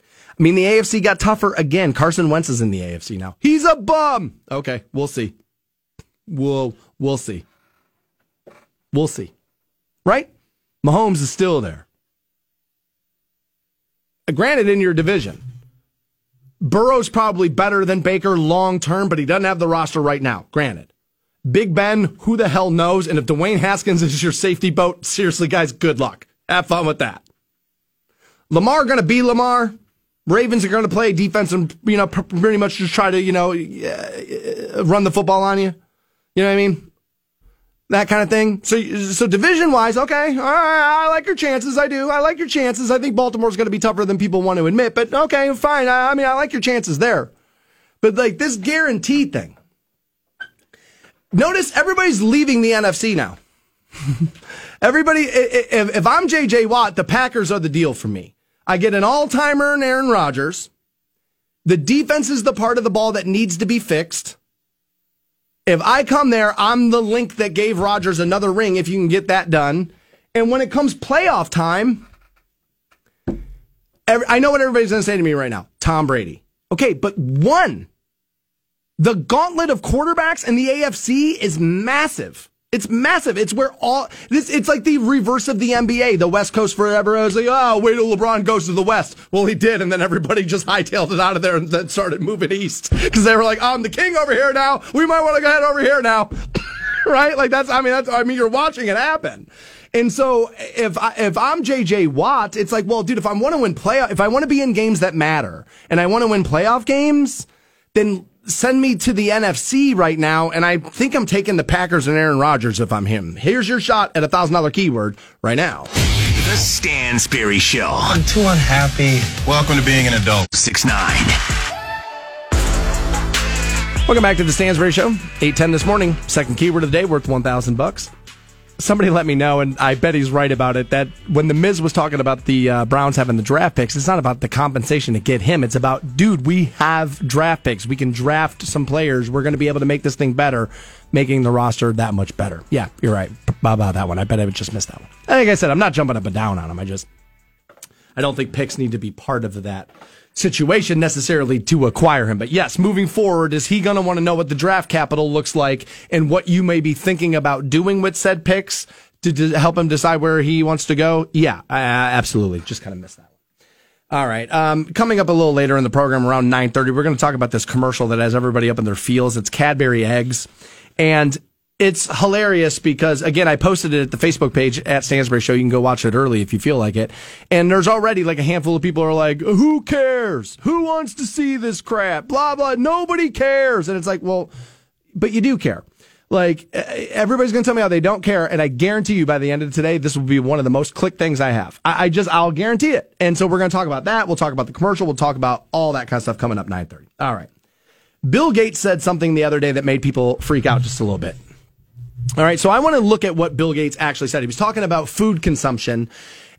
I mean, the A F C got tougher again. Carson Wentz is in the A F C now. He's a bum. Okay, we'll see. We'll, we'll see. We'll see. Right? Mahomes is still there. Granted, in your division, Burrow's probably better than Baker long term, but he doesn't have the roster right now. Granted, Big Ben, who the hell knows? And if Dwayne Haskins is your safety boat, seriously, guys, good luck. Have fun with that. Lamar going to be Lamar. Ravens are going to play defense and, you know, pretty much just try to, you know, run the football on you. You know what I mean? That kind of thing. So, so division-wise, okay, all right, I like your chances. I do. I like your chances. I think Baltimore's going to be tougher than people want to admit, but okay, fine. I, I mean, I like your chances there. But, like, this guarantee thing. Notice everybody's leaving the N F C now. Everybody, if, if I'm J J Watt, the Packers are the deal for me. I get an all-timer in Aaron Rodgers. The defense is the part of the ball that needs to be fixed. If I come there, I'm the link that gave Rodgers another ring, if you can get that done. And when it comes playoff time, every, I know what everybody's going to say to me right now. Tom Brady. Okay, but one, the gauntlet of quarterbacks in the A F C is massive. It's massive. It's where all this. It's like the reverse of the N B A. The West Coast forever. I was like, oh, wait till LeBron goes to the West. Well, he did, and then everybody just hightailed it out of there and then started moving east because they were like, oh, I'm the king over here now. We might want to go ahead over here now, right? Like that's. I mean, that's. I mean, you're watching it happen. And so if I, if I'm J J Watt, it's like, well, dude, if I want to win playoff, if I want to be in games that matter, and I want to win playoff games, then send me to the N F C right now, and I think I'm taking the Packers and Aaron Rodgers if I'm him. Here's your shot at a one thousand dollars keyword right now. The Stansberry Show. I'm too unhappy. Welcome to being an adult. six nine. Welcome back to the Stansberry Show. eight ten this morning. Second keyword of the day, worth one thousand dollars bucks. Somebody let me know, and I bet he's right about it, that when The Miz was talking about the uh, Browns having the draft picks, it's not about the compensation to get him. It's about, dude, we have draft picks. We can draft some players. We're going to be able to make this thing better, making the roster that much better. Yeah, you're right. Bob, about that one. I bet I would just miss that one. Like I said, I'm not jumping up and down on him. I just, I don't think picks need to be part of that situation necessarily to acquire him. But yes, moving forward, is he going to want to know what the draft capital looks like and what you may be thinking about doing with said picks to, to help him decide where he wants to go? Yeah, I, I absolutely. Just kind of missed that one. All right. Um, coming up a little later in the program, around nine thirty, we're going to talk about this commercial that has everybody up in their feels. It's Cadbury eggs. And it's hilarious because, again, I posted it at the Facebook page at Stansberry Show. You can go watch it early if you feel like it. And there's already like a handful of people who are like, who cares? Who wants to see this crap? Blah, blah. Nobody cares. And it's like, well, but you do care. Like, everybody's going to tell me how they don't care. And I guarantee you by the end of today, this will be one of the most clicked things I have. I, I just, I'll guarantee it. And so we're going to talk about that. We'll talk about the commercial. We'll talk about all that kind of stuff coming up nine thirty. All right. Bill Gates said something the other day that made people freak out just a little bit. All right, so I want to look at what Bill Gates actually said. He was talking about food consumption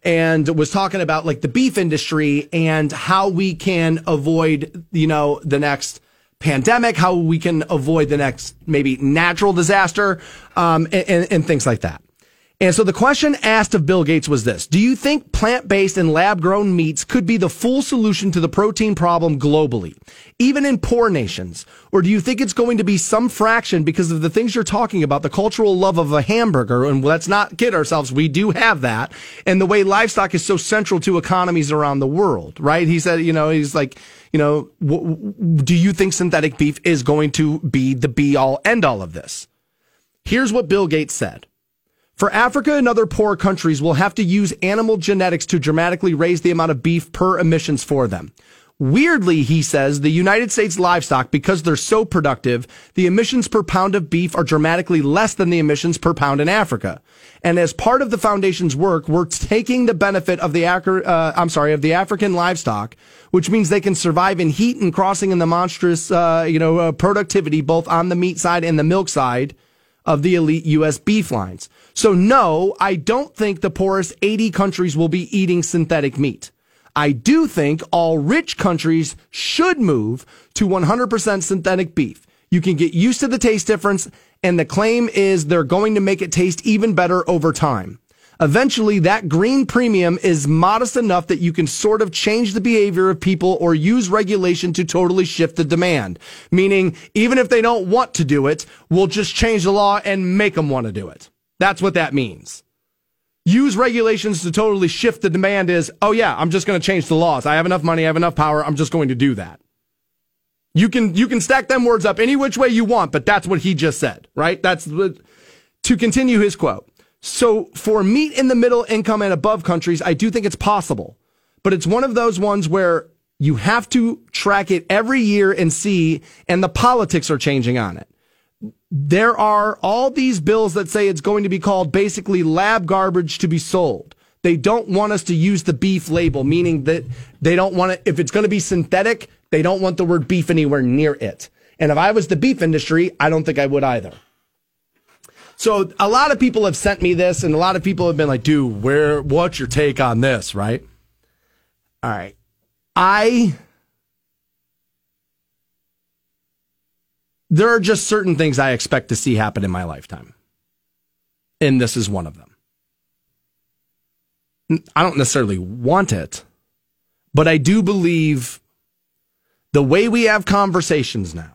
and was talking about, like, the beef industry and how we can avoid, you know, the next pandemic, how we can avoid the next maybe natural disaster, um, and, and, and things like that. And so the question asked of Bill Gates was this. Do you think plant-based and lab-grown meats could be the full solution to the protein problem globally, even in poor nations? Or do you think it's going to be some fraction because of the things you're talking about, the cultural love of a hamburger, and let's not kid ourselves, we do have that, and the way livestock is so central to economies around the world, right? He said, you know, he's like, you know, w- w- do you think synthetic beef is going to be the be-all, end-all of this? Here's what Bill Gates said. For Africa and other poor countries, we'll have to use animal genetics to dramatically raise the amount of beef per emissions for them. Weirdly, he says, the United States livestock, because they're so productive, the emissions per pound of beef are dramatically less than the emissions per pound in Africa. And as part of the foundation's work, we're taking the benefit of the uh, I'm sorry, of the African livestock, which means they can survive in heat and crossing in the monstrous, uh, you know, uh, productivity, both on the meat side and the milk side of the elite U S beef lines. So no, I don't think the poorest eighty countries will be eating synthetic meat. I do think all rich countries should move to one hundred percent synthetic beef. You can get used to the taste difference, and the claim is they're going to make it taste even better over time. Eventually, that green premium is modest enough that you can sort of change the behavior of people or use regulation to totally shift the demand. Meaning, even if they don't want to do it, we'll just change the law and make them want to do it. That's what that means. Use regulations to totally shift the demand is, oh yeah, I'm just going to change the laws. I have enough money, I have enough power, I'm just going to do that. You can you can stack them words up any which way you want, but that's what he just said, right? That's to continue his quote. So for meet in the middle income and above countries, I do think it's possible, but it's one of those ones where you have to track it every year and see, and the politics are changing on it. There are all these bills that say it's going to be called basically lab garbage to be sold. They don't want us to use the beef label, meaning that they don't want it. If it's going to be synthetic, they don't want the word beef anywhere near it. And if I was the beef industry, I don't think I would either. So a lot of people have sent me this, and a lot of people have been like, dude, where, what's your take on this, right? All right. I, there are just certain things I expect to see happen in my lifetime. And this is one of them. I don't necessarily want it, but I do believe the way we have conversations now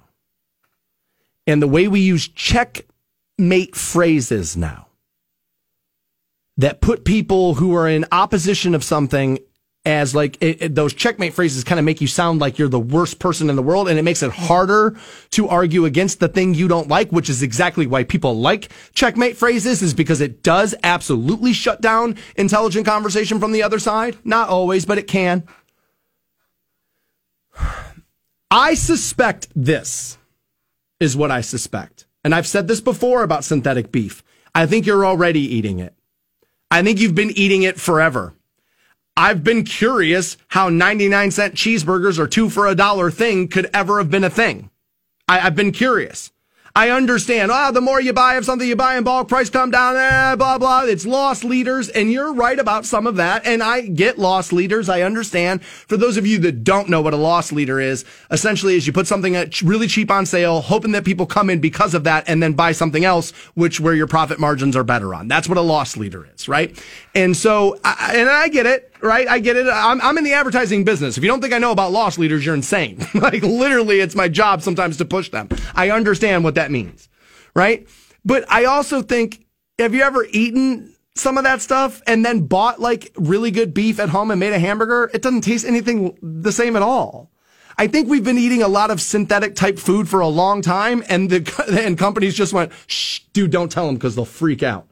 and the way we use checkmate phrases now that put people who are in opposition of something as like it, it, those checkmate phrases kind of make you sound like you're the worst person in the world, and it makes it harder to argue against the thing you don't like, which is exactly why people like checkmate phrases, is because it does absolutely shut down intelligent conversation from the other side. Not always, but it can. I suspect this is what I suspect. And I've said this before about synthetic beef. I think you're already eating it. I think you've been eating it forever. I've been curious how ninety-nine cent cheeseburgers or two for a dollar thing could ever have been a thing. I, I've been curious. I understand. Ah, oh, the more you buy of something you buy in bulk, price come down, eh, blah, blah. It's loss leaders. And you're right about some of that. And I get loss leaders. I understand. For those of you that don't know what a loss leader is, essentially is you put something really cheap on sale, hoping that people come in because of that and then buy something else, which where your profit margins are better on. That's what a loss leader is, right? And so, I, and I get it. Right? I get it. I'm, I'm in the advertising business. If you don't think I know about loss leaders, you're insane. Like, literally, it's my job sometimes to push them. I understand what that means. Right? But I also think, have you ever eaten some of that stuff and then bought, like, really good beef at home and made a hamburger? It doesn't taste anything the same at all. I think we've been eating a lot of synthetic-type food for a long time, and the and companies just went, shh, dude, don't tell them because they'll freak out.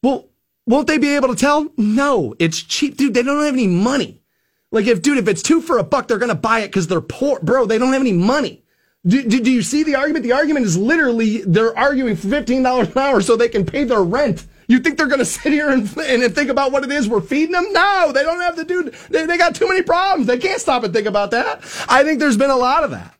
Well, won't they be able to tell? No, it's cheap. Dude, they don't have any money. Like, if, dude, if it's two for a buck, they're going to buy it because they're poor. Bro, they don't have any money. Do, do, do you see the argument? The argument is literally they're arguing for fifteen dollars an hour so they can pay their rent. You think they're going to sit here and, and think about what it is we're feeding them? No, they don't have to do. They, they got too many problems. They can't stop and think about that. I think there's been a lot of that.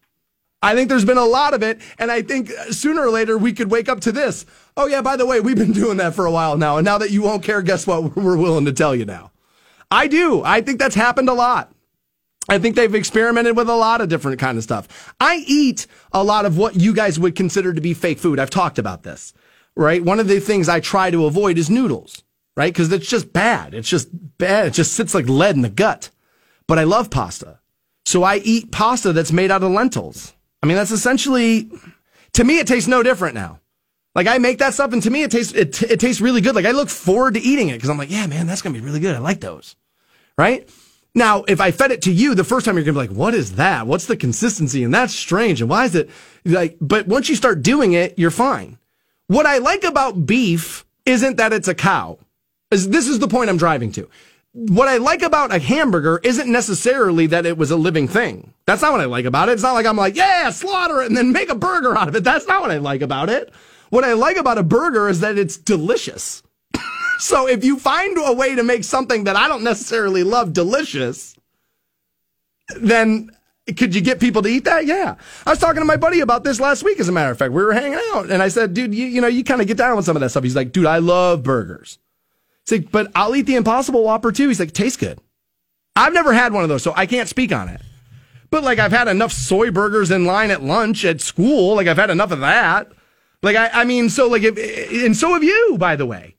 I think there's been a lot of it, and I think sooner or later we could wake up to this. Oh, yeah, by the way, we've been doing that for a while now, and now that you won't care, guess what? We're willing to tell you now. I do. I think that's happened a lot. I think they've experimented with a lot of different kind of stuff. I eat a lot of what you guys would consider to be fake food. I've talked about this, right? One of the things I try to avoid is noodles, right? Because it's just bad. It's just bad. It just sits like lead in the gut. But I love pasta, so I eat pasta that's made out of lentils. I mean, that's essentially, to me, it tastes no different now. Like, I make that stuff, and to me, it tastes it, t- it tastes really good. Like, I look forward to eating it because I'm like, yeah, man, that's going to be really good. I like those, right? Now, if I fed it to you the first time, you're going to be like, what is that? What's the consistency? And that's strange. And why is it like, but once you start doing it, you're fine. What I like about beef isn't that it's a cow. This is the point I'm driving to. What I like about a hamburger isn't necessarily that it was a living thing. That's not what I like about it. It's not like I'm like, yeah, slaughter it and then make a burger out of it. That's not what I like about it. What I like about a burger is that it's delicious. So if you find a way to make something that I don't necessarily love delicious, then could you get people to eat that? Yeah. I was talking to my buddy about this last week, as a matter of fact. We were hanging out, and I said, dude, you, you know, you kind of get down with some of that stuff. He's like, dude, I love burgers. He's like, but I'll eat the Impossible Whopper too. He's like, it tastes good. I've never had one of those, so I can't speak on it. But like, I've had enough soy burgers in line at lunch at school. Like, I've had enough of that. Like, I, I mean, so like, if, and so have you, by the way.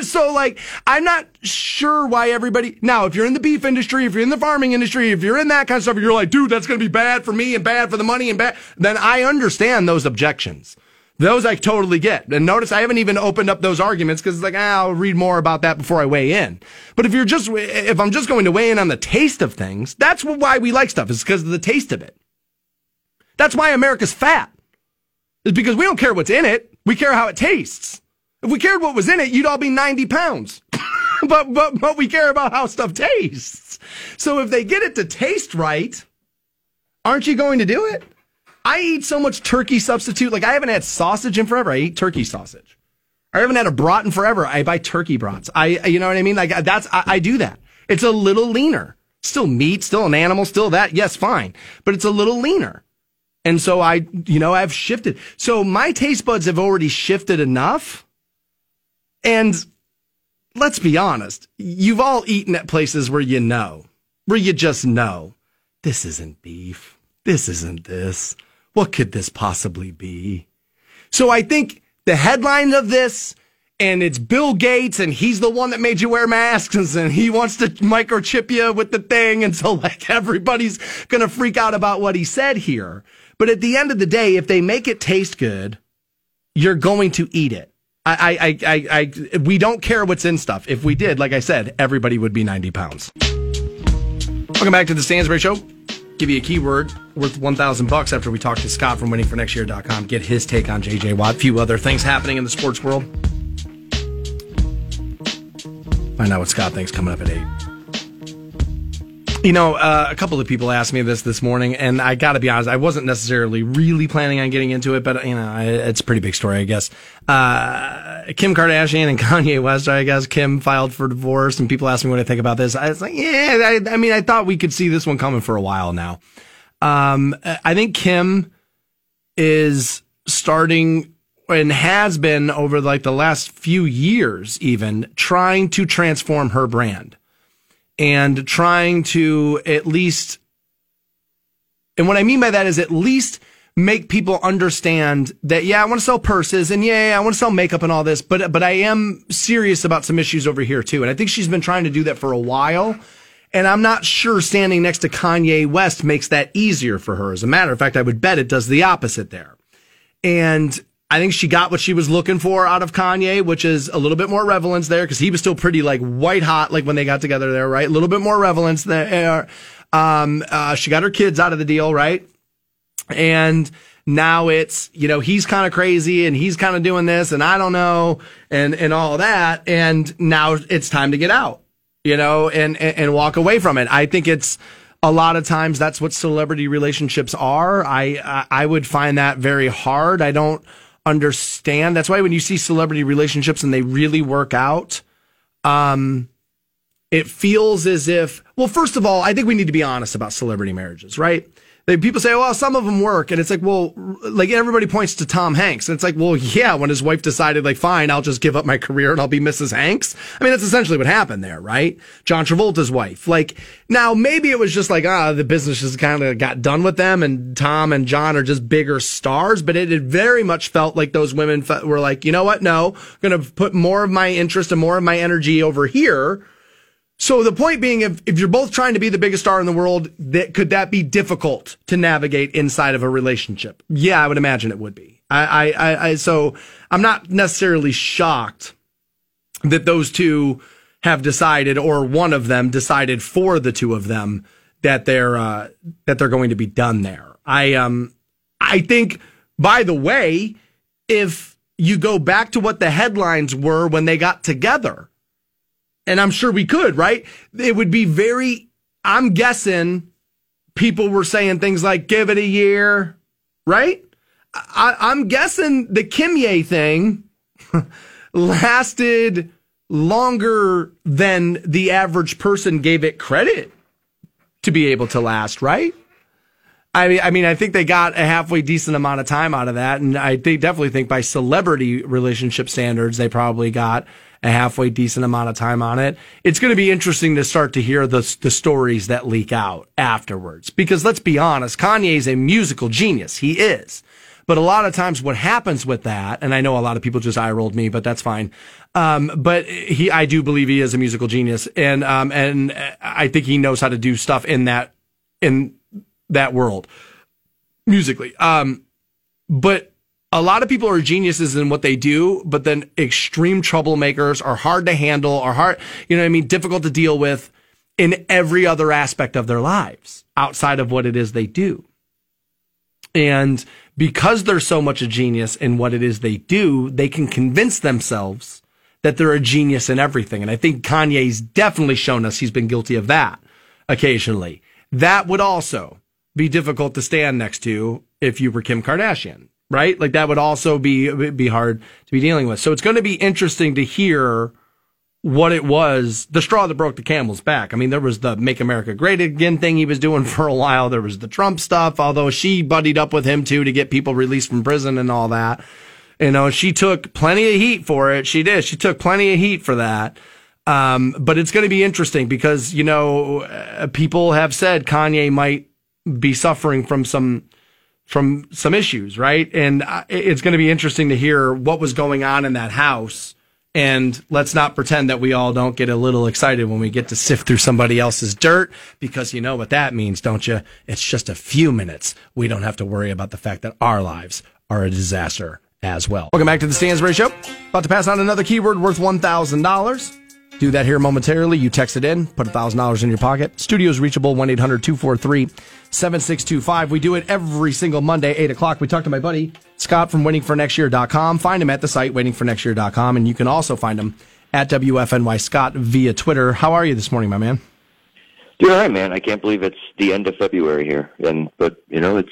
So like, I'm not sure why everybody, now, if you're in the beef industry, if you're in the farming industry, if you're in that kind of stuff, you're like, dude, that's going to be bad for me and bad for the money and bad, then I understand those objections. Those I totally get. And notice I haven't even opened up those arguments because it's like, ah, I'll read more about that before I weigh in. But if you're just, if I'm just going to weigh in on the taste of things, that's why we like stuff, is because of the taste of it. That's why America's fat. It's because we don't care what's in it. We care how it tastes. If we cared what was in it, you'd all be ninety pounds. but, but, but we care about how stuff tastes. So if they get it to taste right, aren't you going to do it? I eat so much turkey substitute. Like, I haven't had sausage in forever. I eat turkey sausage. I haven't had a brat in forever. I buy turkey brats. I, you know what I mean? Like, that's, I, I do that. It's a little leaner. Still meat, still an animal, still that. Yes, fine. But it's a little leaner. And so I, you know, I've shifted. So my taste buds have already shifted enough. And let's be honest. You've all eaten at places where you know, where you just know this isn't beef. This isn't this. What could this possibly be? So I think the headline of this, and it's Bill Gates, and he's the one that made you wear masks, and he wants to microchip you with the thing. And so, like, everybody's going to freak out about what he said here. But at the end of the day, if they make it taste good, you're going to eat it. I, I, I, I, we don't care what's in stuff. If we did, like I said, everybody would be ninety pounds. Welcome back to the Stansberry Show. Give you a keyword worth one thousand bucks after we talk to Scott from winning for next year dot com. Get his take on J J Watt. A few other things happening in the sports world. Find out what Scott thinks coming up at eight. You know, uh, a couple of people asked me this this morning, and I got to be honest, I wasn't necessarily really planning on getting into it, but, you know, it's a pretty big story, I guess. Uh, Kim Kardashian and Kanye West, I guess. Kim filed for divorce, and people asked me what I think about this. I was like, yeah, I, I mean, I thought we could see this one coming for a while now. Um, I think Kim is starting... and has been over like the last few years even, trying to transform her brand and trying to at least, and what I mean by that is at least make people understand that, yeah, I want to sell purses and yeah, yeah, I want to sell makeup and all this, but, but I am serious about some issues over here too. And I think she's been trying to do that for a while. And I'm not sure standing next to Kanye West makes that easier for her. As a matter of fact, I would bet it does the opposite there. And I think she got what she was looking for out of Kanye, which is a little bit more relevance there, because he was still pretty like white hot like when they got together there, right? A little bit more relevance there. Um, uh, she got her kids out of the deal, right? And now it's, you know, he's kind of crazy and he's kind of doing this and I don't know and and all that. And now it's time to get out, you know, and and, and walk away from it. I think it's a lot of times that's what celebrity relationships are. I I, I would find that very hard. I don't understand. That's why when you see celebrity relationships and they really work out, um, it feels as if, well, first of all, I think we need to be honest about celebrity marriages, right? They, people say, well, some of them work. And it's like, well, like everybody points to Tom Hanks. And it's like, well, yeah, when his wife decided, like, fine, I'll just give up my career and I'll be Missus Hanks. I mean, that's essentially what happened there, right? John Travolta's wife. Like, now maybe it was just like, ah, the business just kind of got done with them and Tom and John are just bigger stars. But it, it very much felt like those women fe- were like, you know what? No, I'm going to put more of my interest and more of my energy over here. So the point being, if, if you're both trying to be the biggest star in the world, that could that be difficult to navigate inside of a relationship? Yeah, I would imagine it would be. I, I, I, so I'm not necessarily shocked that those two have decided, or one of them decided for the two of them that they're, uh, that they're going to be done there. I, um, I think, by the way, if you go back to what the headlines were when they got together, and I'm sure we could, right? It would be very, I'm guessing people were saying things like, give it a year, right? I, I'm guessing the Kimye thing lasted longer than the average person gave it credit to be able to last, right? I mean, I mean, I think they got a halfway decent amount of time out of that. And I they definitely think by celebrity relationship standards, they probably got a halfway decent amount of time on it. It's going to be interesting to start to hear the, the stories that leak out afterwards. Because let's be honest, Kanye's a musical genius. He is. But a lot of times what happens with that, and I know a lot of people just eye-rolled me, but that's fine. Um, but he, I do believe he is a musical genius. And, um, and I think he knows how to do stuff in that, in that world musically. Um, but a lot of people are geniuses in what they do, but then extreme troublemakers are hard to handle, are hard, you know what I mean, difficult to deal with in every other aspect of their lives outside of what it is they do. And because they're so much a genius in what it is they do, they can convince themselves that they're a genius in everything. And I think Kanye's definitely shown us he's been guilty of that occasionally. That would also be difficult to stand next to if you were Kim Kardashian, right? Like that would also be be hard to be dealing with. So it's going to be interesting to hear what it was, the straw that broke the camel's back. I mean, there was the Make America Great Again thing he was doing for a while. There was the Trump stuff, although she buddied up with him, too, to get people released from prison and all that. You know, she took plenty of heat for it. She did. She took plenty of heat for that. Um, but it's going to be interesting because, you know, uh, people have said Kanye might be suffering from some from some issues, right? And uh, it's going to be interesting to hear what was going on in that house. And let's not pretend that we all don't get a little excited when we get to sift through somebody else's dirt, because you know what that means, don't you? It's just a few minutes. We don't have to worry about the fact that our lives are a disaster as well. Welcome back to the Stansberry Show. About to pass on another keyword worth one thousand dollars. Do that here momentarily. You text it in. Put one thousand dollars in your pocket. Studio's reachable, one eight hundred two four three seven six two five. We do it every single Monday, eight o'clock. We talk to my buddy, Scott, from winning for next year dot com. Find him at the site, winning for next year dot com. And you can also find him at W F N Y Scott via Twitter. How are you this morning, my man? You're all right, man. I can't believe it's the end of February here. and But, you know, it's,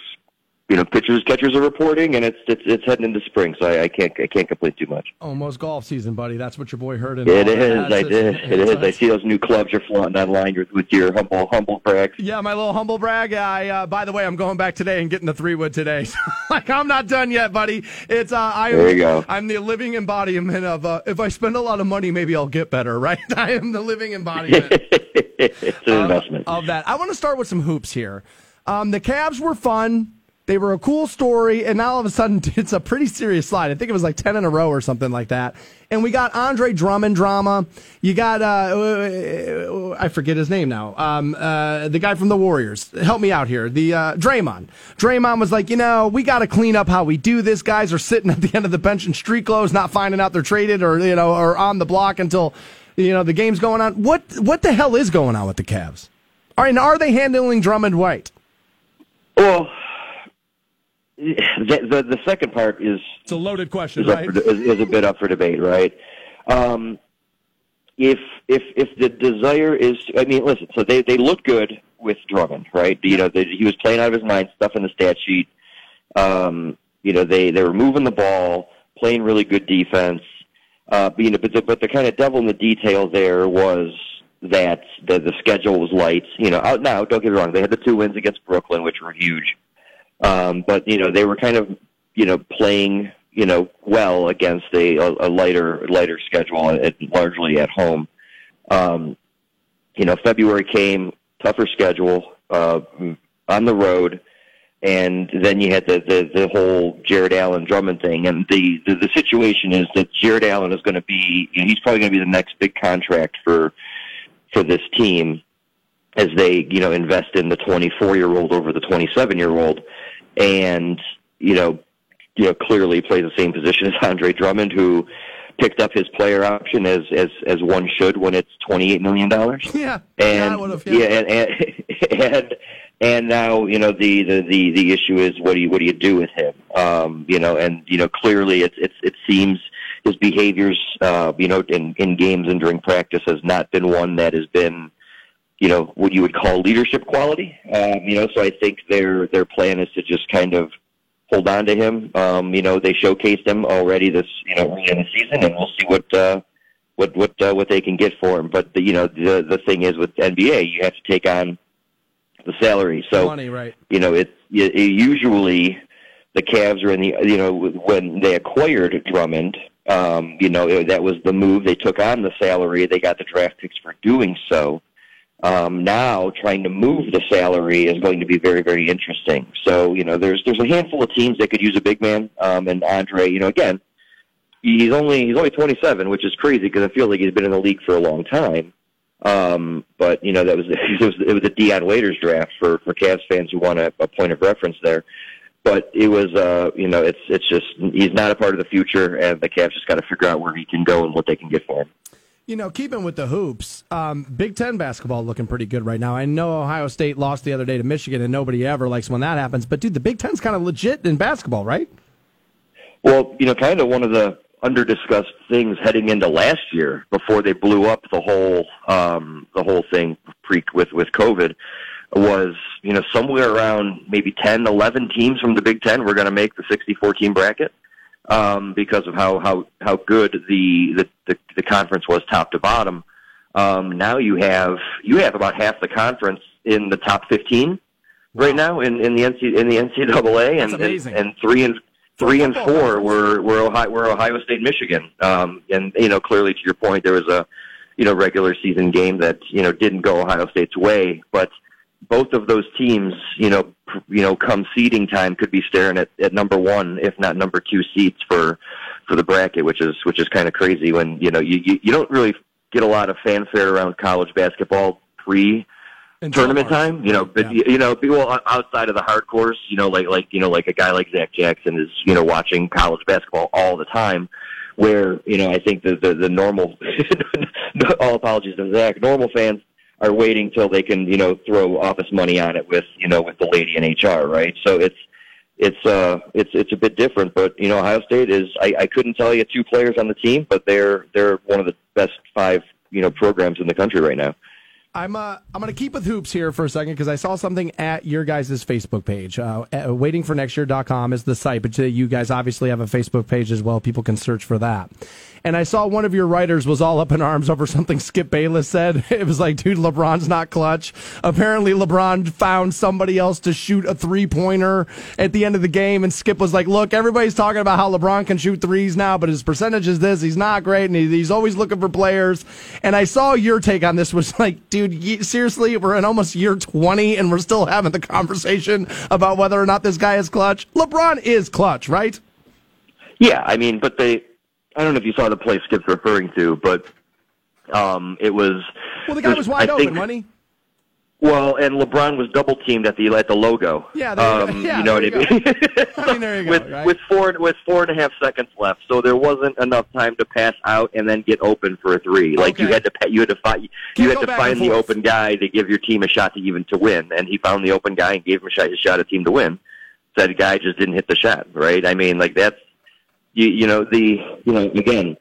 you know, pitchers, catchers are reporting, and it's it's, it's heading into spring, so I, I can't I can't complain too much. Almost golf season, buddy. That's what your boy heard. In it is. I it, did. It, it is. Does. I see those new clubs you're flaunting online with your humble humble brag. Yeah, my little humble brag. I uh, by the way, I'm going back today and getting the three wood today. Like I'm not done yet, buddy. It's uh, I. There you go. I'm the living embodiment of uh, if I spend a lot of money, maybe I'll get better. Right? I am the living embodiment. It's an of, investment of that. I want to start with some hoops here. Um, the Cavs were fun. They were a cool story, and now all of a sudden it's a pretty serious slide. I think it was like ten in a row or something like that. And we got Andre Drummond drama. You got, uh, I forget his name now, um, uh, the guy from the Warriors. Help me out here. The uh, Draymond. Draymond was like, you know, we got to clean up how we do this. Guys are sitting at the end of the bench in street clothes, not finding out they're traded or, you know, or on the block until, you know, the game's going on. What, what the hell is going on with the Cavs? All right, and are they handling Drummond right? Well, The, the the second part is it's a loaded question, is right? For, is, is a bit up for debate, right? Um, if if if the desire is, I mean, listen. So they, they look good with Drummond, right? You know, they, he was playing out of his mind, stuff in the stat sheet. Um, you know, they, they were moving the ball, playing really good defense. Uh, but, you know, but the, but the kind of devil in the detail there was that the the schedule was light. You know, out now. Don't get me wrong. They had the two wins against Brooklyn, which were huge. Um, but, you know, they were kind of, you know, playing, you know, well against a, a lighter lighter schedule, at, largely at home. Um, you know, February came, tougher schedule, uh, on the road, and then you had the, the, the whole Jared Allen Drummond thing. And the, the, the situation is that Jared Allen is going to be, you know, he's probably going to be the next big contract for for this team as they, you know, invest in the twenty-four-year-old over the twenty-seven-year-old. And, you know, you know, clearly plays the same position as Andre Drummond, who picked up his player option as as, as one should when it's twenty-eight million dollars. Yeah. And, yeah, yeah and, and, and and now, you know, the, the, the, the issue is what do you what do you do with him? Um, you know, and you know, clearly it's it's it seems his behaviors uh, you know, in, in games and during practice has not been one that has been, you know, what you would call leadership quality. Um, you know, so I think their their plan is to just kind of hold on to him. Um, you know, they showcased him already this, you know, early in the season, and we'll see what uh, what what uh, what they can get for him. But the, you know, the the thing is with N B A, you have to take on the salary. So money, right? You know, it, it usually the Cavs are in the, you know, when they acquired Drummond, um, you know, it, that was the move. They took on the salary. They got the draft picks for doing so. Um, now trying to move the salary is going to be very, very interesting. So, you know, there's there's a handful of teams that could use a big man. Um, and Andre, you know, again, he's only he's only twenty-seven, which is crazy because I feel like he's been in the league for a long time. Um, but you know, that was it was it was a Deion Waiters draft for for Cavs fans who want a, a point of reference there. But it was, uh, you know, it's it's just he's not a part of the future, and the Cavs just got to figure out where he can go and what they can get for him. You know, keeping with the hoops, um, Big Ten basketball looking pretty good right now. I know Ohio State lost the other day to Michigan, and nobody ever likes when that happens. But, dude, the Big Ten's kind of legit in basketball, right? Well, you know, kind of one of the under-discussed things heading into last year before they blew up the whole um, the whole thing pre- with, with COVID was, you know, somewhere around maybe ten, eleven teams from the Big Ten were going to make the sixty-four team bracket. Um, because of how, how, how good the, the, the, the conference was top to bottom. Um, now you have you have about half the conference in the top fifteen right now in, in the N C in the N C double A, and and, and three and three and four were were Ohio were Ohio State, Michigan. Um, and you know, clearly to your point, there was a you know regular season game that you know didn't go Ohio State's way, but both of those teams, you know, you know, come seeding time, could be staring at, at number one, if not number two seats for, for the bracket, which is which is kind of crazy. When you know you, you, you don't really get a lot of fanfare around college basketball pre tournament time, you know, but yeah. you know, people outside of the hardcores, you know, like like you know, like a guy like Zach Jackson is you know watching college basketball all the time. Where you know, I think the the, the normal, all apologies to Zach, normal fans are waiting till they can, you know, throw office money on it with, you know, with the lady in H R, right? So it's, it's, uh, it's, it's a bit different. But you know, Ohio State is, I, I couldn't tell you two players on the team, but they're they're one of the best five, you know, programs in the country right now. I'm, uh, I'm going to keep with hoops here for a second because I saw something at your guys' Facebook page. Uh, waining for next year dot com is the site, but you guys obviously have a Facebook page as well. People can search for that. And I saw one of your writers was all up in arms over something Skip Bayless said. It was like, dude, LeBron's not clutch. Apparently LeBron found somebody else to shoot a three-pointer at the end of the game, and Skip was like, look, everybody's talking about how LeBron can shoot threes now, but his percentage is this. He's not great, and he's always looking for players. And I saw your take on this was like, dude, seriously, we're in almost year twenty, and we're still having the conversation about whether or not this guy is clutch. LeBron is clutch, right? Yeah, I mean, but they... I don't know if you saw the play Skip's referring to, but um, it was... Well, the guy was wide think, open, wasn't he? Well, and LeBron was double-teamed at the at the logo. Yeah, there um, yeah, you know there what you go. I mean, there you go, with, right? with, four, with four and a half seconds left, so there wasn't enough time to pass out and then get open for a three. Like, okay. you had to you had to, fi- you had to find the open guy to give your team a shot to even to win, and he found the open guy and gave him a shot, a shot a team to win. So that guy just didn't hit the shot, right? I mean, like, that's... You, you know, the, you know, again,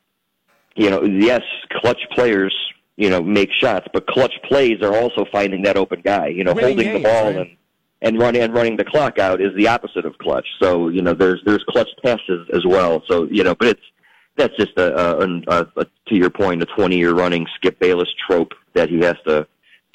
you know, yes, clutch players, you know, make shots, but clutch plays are also finding that open guy, you know, winning holding games, the ball right? and, and running, and running the clock out is the opposite of clutch. So, you know, there's, there's clutch passes as well. So, you know, but it's, that's just a, a, a, a to your point, a twenty year running Skip Bayless trope that he has to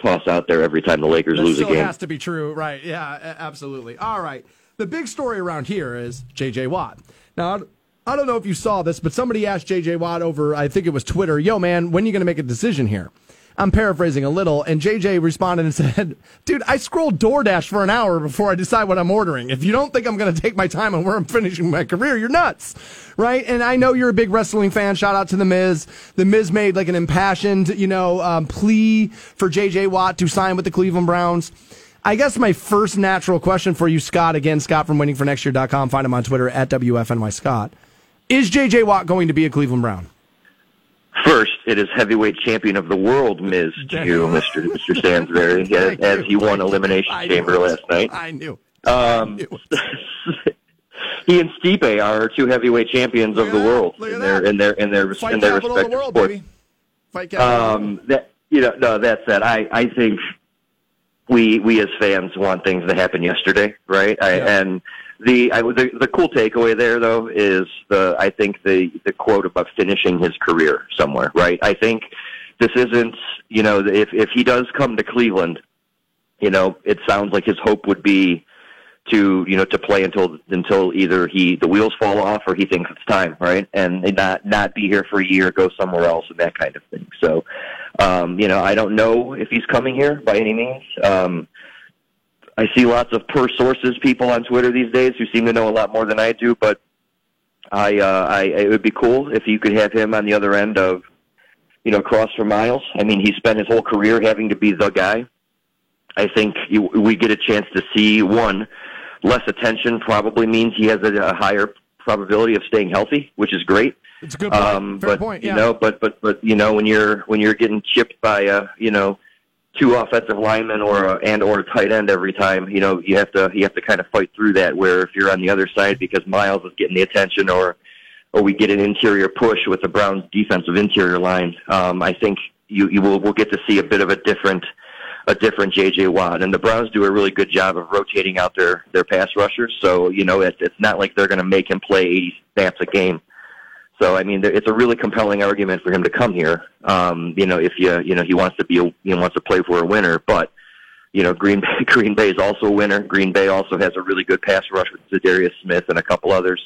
toss out there every time the Lakers that lose a game. That has to be true. Right. Yeah, absolutely. All right. The big story around here is J J Watt. Now, I don't know if you saw this, but somebody asked J J Watt over, I think it was Twitter, yo, man, when are you going to make a decision here? I'm paraphrasing a little, and J J responded and said, dude, I scroll DoorDash for an hour before I decide what I'm ordering. If you don't think I'm going to take my time on where I'm finishing my career, you're nuts, right? And I know you're a big wrestling fan. Shout out to The Miz. The Miz made like an impassioned, you know, um, plea for J J Watt to sign with the Cleveland Browns. I guess my first natural question for you, Scott, again, Scott from winning for next year dot com, find him on Twitter at W F N Y Scott. Is J J Watt going to be a Cleveland Brown? First, it is heavyweight champion of the world, Miz, to you, Mister Mister Stansberry, as, as he won Elimination Chamber last night. I knew. Um, I knew. He and Stipe are two heavyweight champions look of the that, world in their, in their in their Fight in their respective the world, sports. Baby. Fight um, that you know, no, that's that. I I think we we as fans want things to happen yesterday, right? I, yeah. And. The, I, the the cool takeaway there, though, is the I think the, the quote about finishing his career somewhere, right? I think this isn't, you know, if, if he does come to Cleveland, you know, it sounds like his hope would be to, you know, to play until until either he the wheels fall off or he thinks it's time, right? And not not be here for a year, go somewhere else, and that kind of thing. So, um, you know, I don't know if he's coming here by any means. Um I see lots of per sources people on Twitter these days who seem to know a lot more than I do, but I, uh, I, it would be cool if you could have him on the other end of, you know, across from Miles. I mean, he spent his whole career having to be the guy. I think you, we get a chance to see, one, less attention probably means he has a, a higher probability of staying healthy, which is great. It's a good point. Um, Fair but, point. Yeah. You know, but but but you know, when you're when you're getting chipped by uh, you know, two offensive linemen or a, and or a tight end every time, you know, you have to you have to kind of fight through that. Where if you're on the other side because Miles is getting the attention, or or we get an interior push with the Browns' defensive interior line, um, I think you you will we'll get to see a bit of a different. a different J J Watt. And the Browns do a really good job of rotating out their, their pass rushers. So, you know, it's, it's not like they're going to make him play eighty snaps a game. So, I mean, it's a really compelling argument for him to come here. Um, you know, if you, you know, he wants to be, a, he wants to play for a winner, but you know, Green Bay, Green Bay is also a winner. Green Bay also has a really good pass rush with Zadarius Smith and a couple others.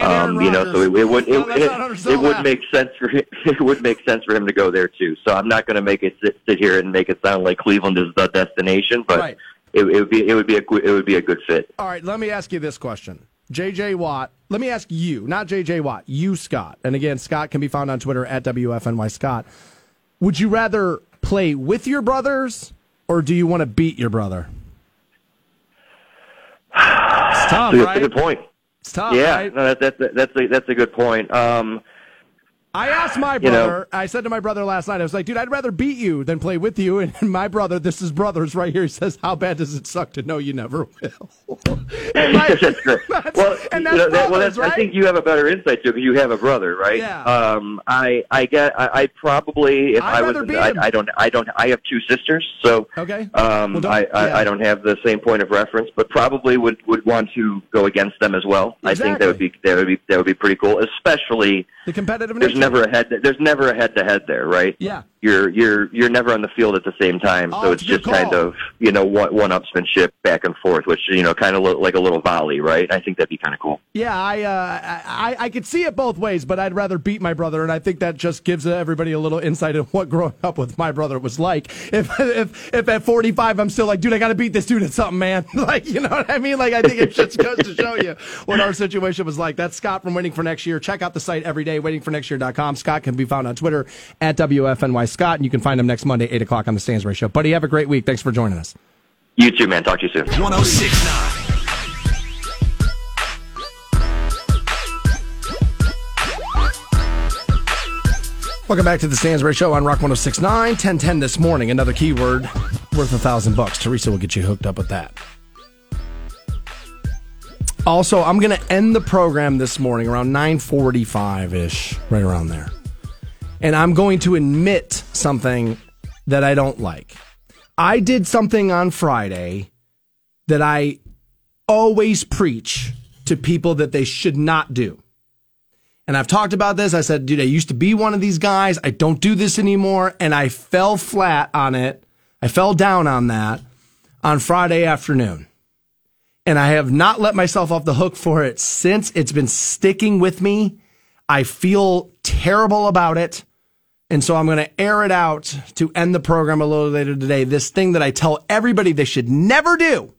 Um, you know, so it, it would it, no, it, it, it would make sense for him, it would make sense for him to go there too. So I'm not going to make it sit, sit here and make it sound like Cleveland is the destination, but right. it, it would be it would be a it would be a good fit. All right, let me ask you this question, J J Watt. Let me ask you, not J J Watt, you Scott. And again, Scott can be found on Twitter at W F N Y Scott. Would you rather play with your brothers or do you want to beat your brother? It's tough, that's right? A good point. It's tough, yeah, right? no, that, that, that, that's a, that's a good point. Um, I asked my brother, you know, I said to my brother last night, I was like, dude, I'd rather beat you than play with you. And my brother, this is brothers right here, he says, how bad does it suck to know you never will? and my, that's great. That's, well, and that's you know, brothers, that, well, that's, right? I think you have a better insight to it because you have a brother, right? Yeah. Um, I, I, get, I, I probably, if I'd I was, I, I don't, I don't, I have two sisters, so okay. um, well, don't, I, I, yeah. I don't have the same point of reference, but probably would, would want to go against them as well. Exactly. I think that would be, that would be, that would be pretty cool, especially the competitive nature. Never a head, there's never a head-to-head there, right? Yeah, you're you're you're never on the field at the same time, oh, so it's just call. kind of you know one, one-upsmanship back and forth, which you know kind of look like a little volley, right? I think that'd be kind of cool. Yeah, I, uh, I I could see it both ways, but I'd rather beat my brother, and I think that just gives everybody a little insight of what growing up with my brother was like. If if if at forty-five I'm still like, dude, I got to beat this dude at something, man. Like you know what I mean? Like I think it just goes to show you what our situation was like. That's Scott from Winning for Next Year. Check out the site every day, winning for next year dot com. Scott can be found on Twitter at W F N Y Scott, and you can find him next Monday, eight o'clock on the Stansberry Show. Buddy, have a great week. Thanks for joining us. You too, man. Talk to you soon. one oh six point nine Welcome back to the Stansberry Show on Rock one oh six point nine, ten ten this morning. Another keyword worth a thousand bucks. Teresa will get you hooked up with that. Also, I'm going to end the program this morning around nine forty-five ish, right around there. And I'm going to admit something that I don't like. I did something on Friday that I always preach to people that they should not do. And I've talked about this. I said, dude, I used to be one of these guys. I don't do this anymore. And I fell flat on it. I fell down on that on Friday afternoon. And I have not let myself off the hook for it since. It's been sticking with me. I feel terrible about it. And so I'm going to air it out to end the program a little later today. This thing that I tell everybody they should never do.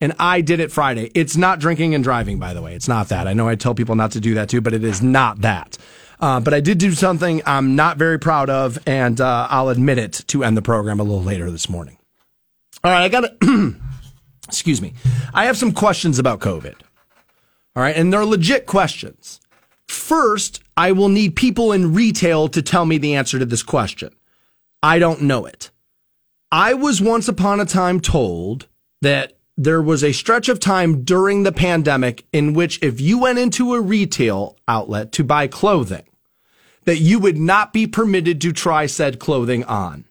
And I did it Friday. It's not drinking and driving, by the way. It's not that. I know I tell people not to do that too, but it is not that. Uh, but I did do something I'm not very proud of. And uh, I'll admit it to end the program a little later this morning. All right. I got to... Excuse me. I have some questions about COVID. All right. And they're legit questions. First, I will need people in retail to tell me the answer to this question. I don't know it. I was once upon a time told that there was a stretch of time during the pandemic in which if you went into a retail outlet to buy clothing, that you would not be permitted to try said clothing on.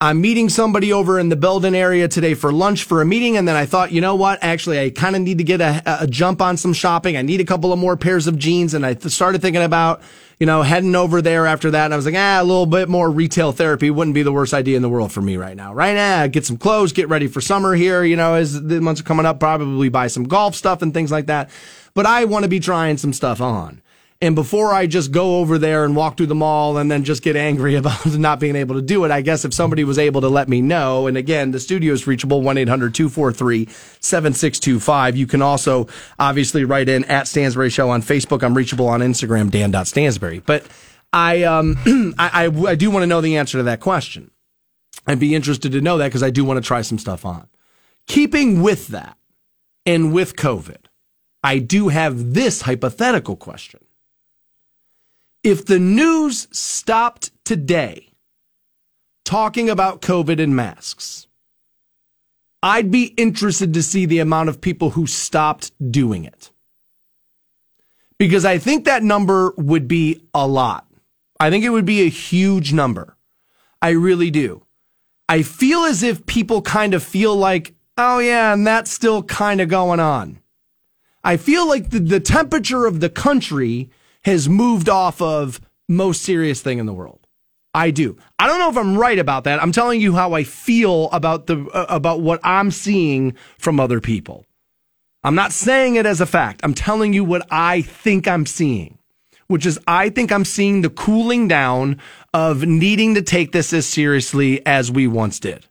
I'm meeting somebody over in the Belden area today for lunch for a meeting, and then I thought, you know what? Actually, I kind of need to get a, a jump on some shopping. I need a couple of more pairs of jeans, and I th- started thinking about, you know, heading over there after that, and I was like, ah, a little bit more retail therapy wouldn't be the worst idea in the world for me right now. Right now, get some clothes, get ready for summer here, you know, as the months are coming up, probably buy some golf stuff and things like that, but I want to be trying some stuff on. And before I just go over there and walk through the mall and then just get angry about not being able to do it, I guess if somebody was able to let me know, and again, the studio is reachable, one eight hundred two four three seven six two five. You can also obviously write in at Stansberry Show on Facebook. I'm reachable on Instagram, dan dot stansberry. But I, um, I, I, I do want to know the answer to that question. I'd be interested to know that because I do want to try some stuff on. Keeping with that and with COVID, I do have this hypothetical question. If the news stopped today talking about COVID and masks, I'd be interested to see the amount of people who stopped doing it. Because I think that number would be a lot. I think it would be a huge number. I really do. I feel as if people kind of feel like, oh yeah, and that's still kind of going on. I feel like the, the temperature of the country has moved off of most serious thing in the world. I do. I don't know if I'm right about that. I'm telling you how I feel about the uh, about what I'm seeing from other people. I'm not saying it as a fact. I'm telling you what I think I'm seeing, which is I think I'm seeing the cooling down of needing to take this as seriously as we once did.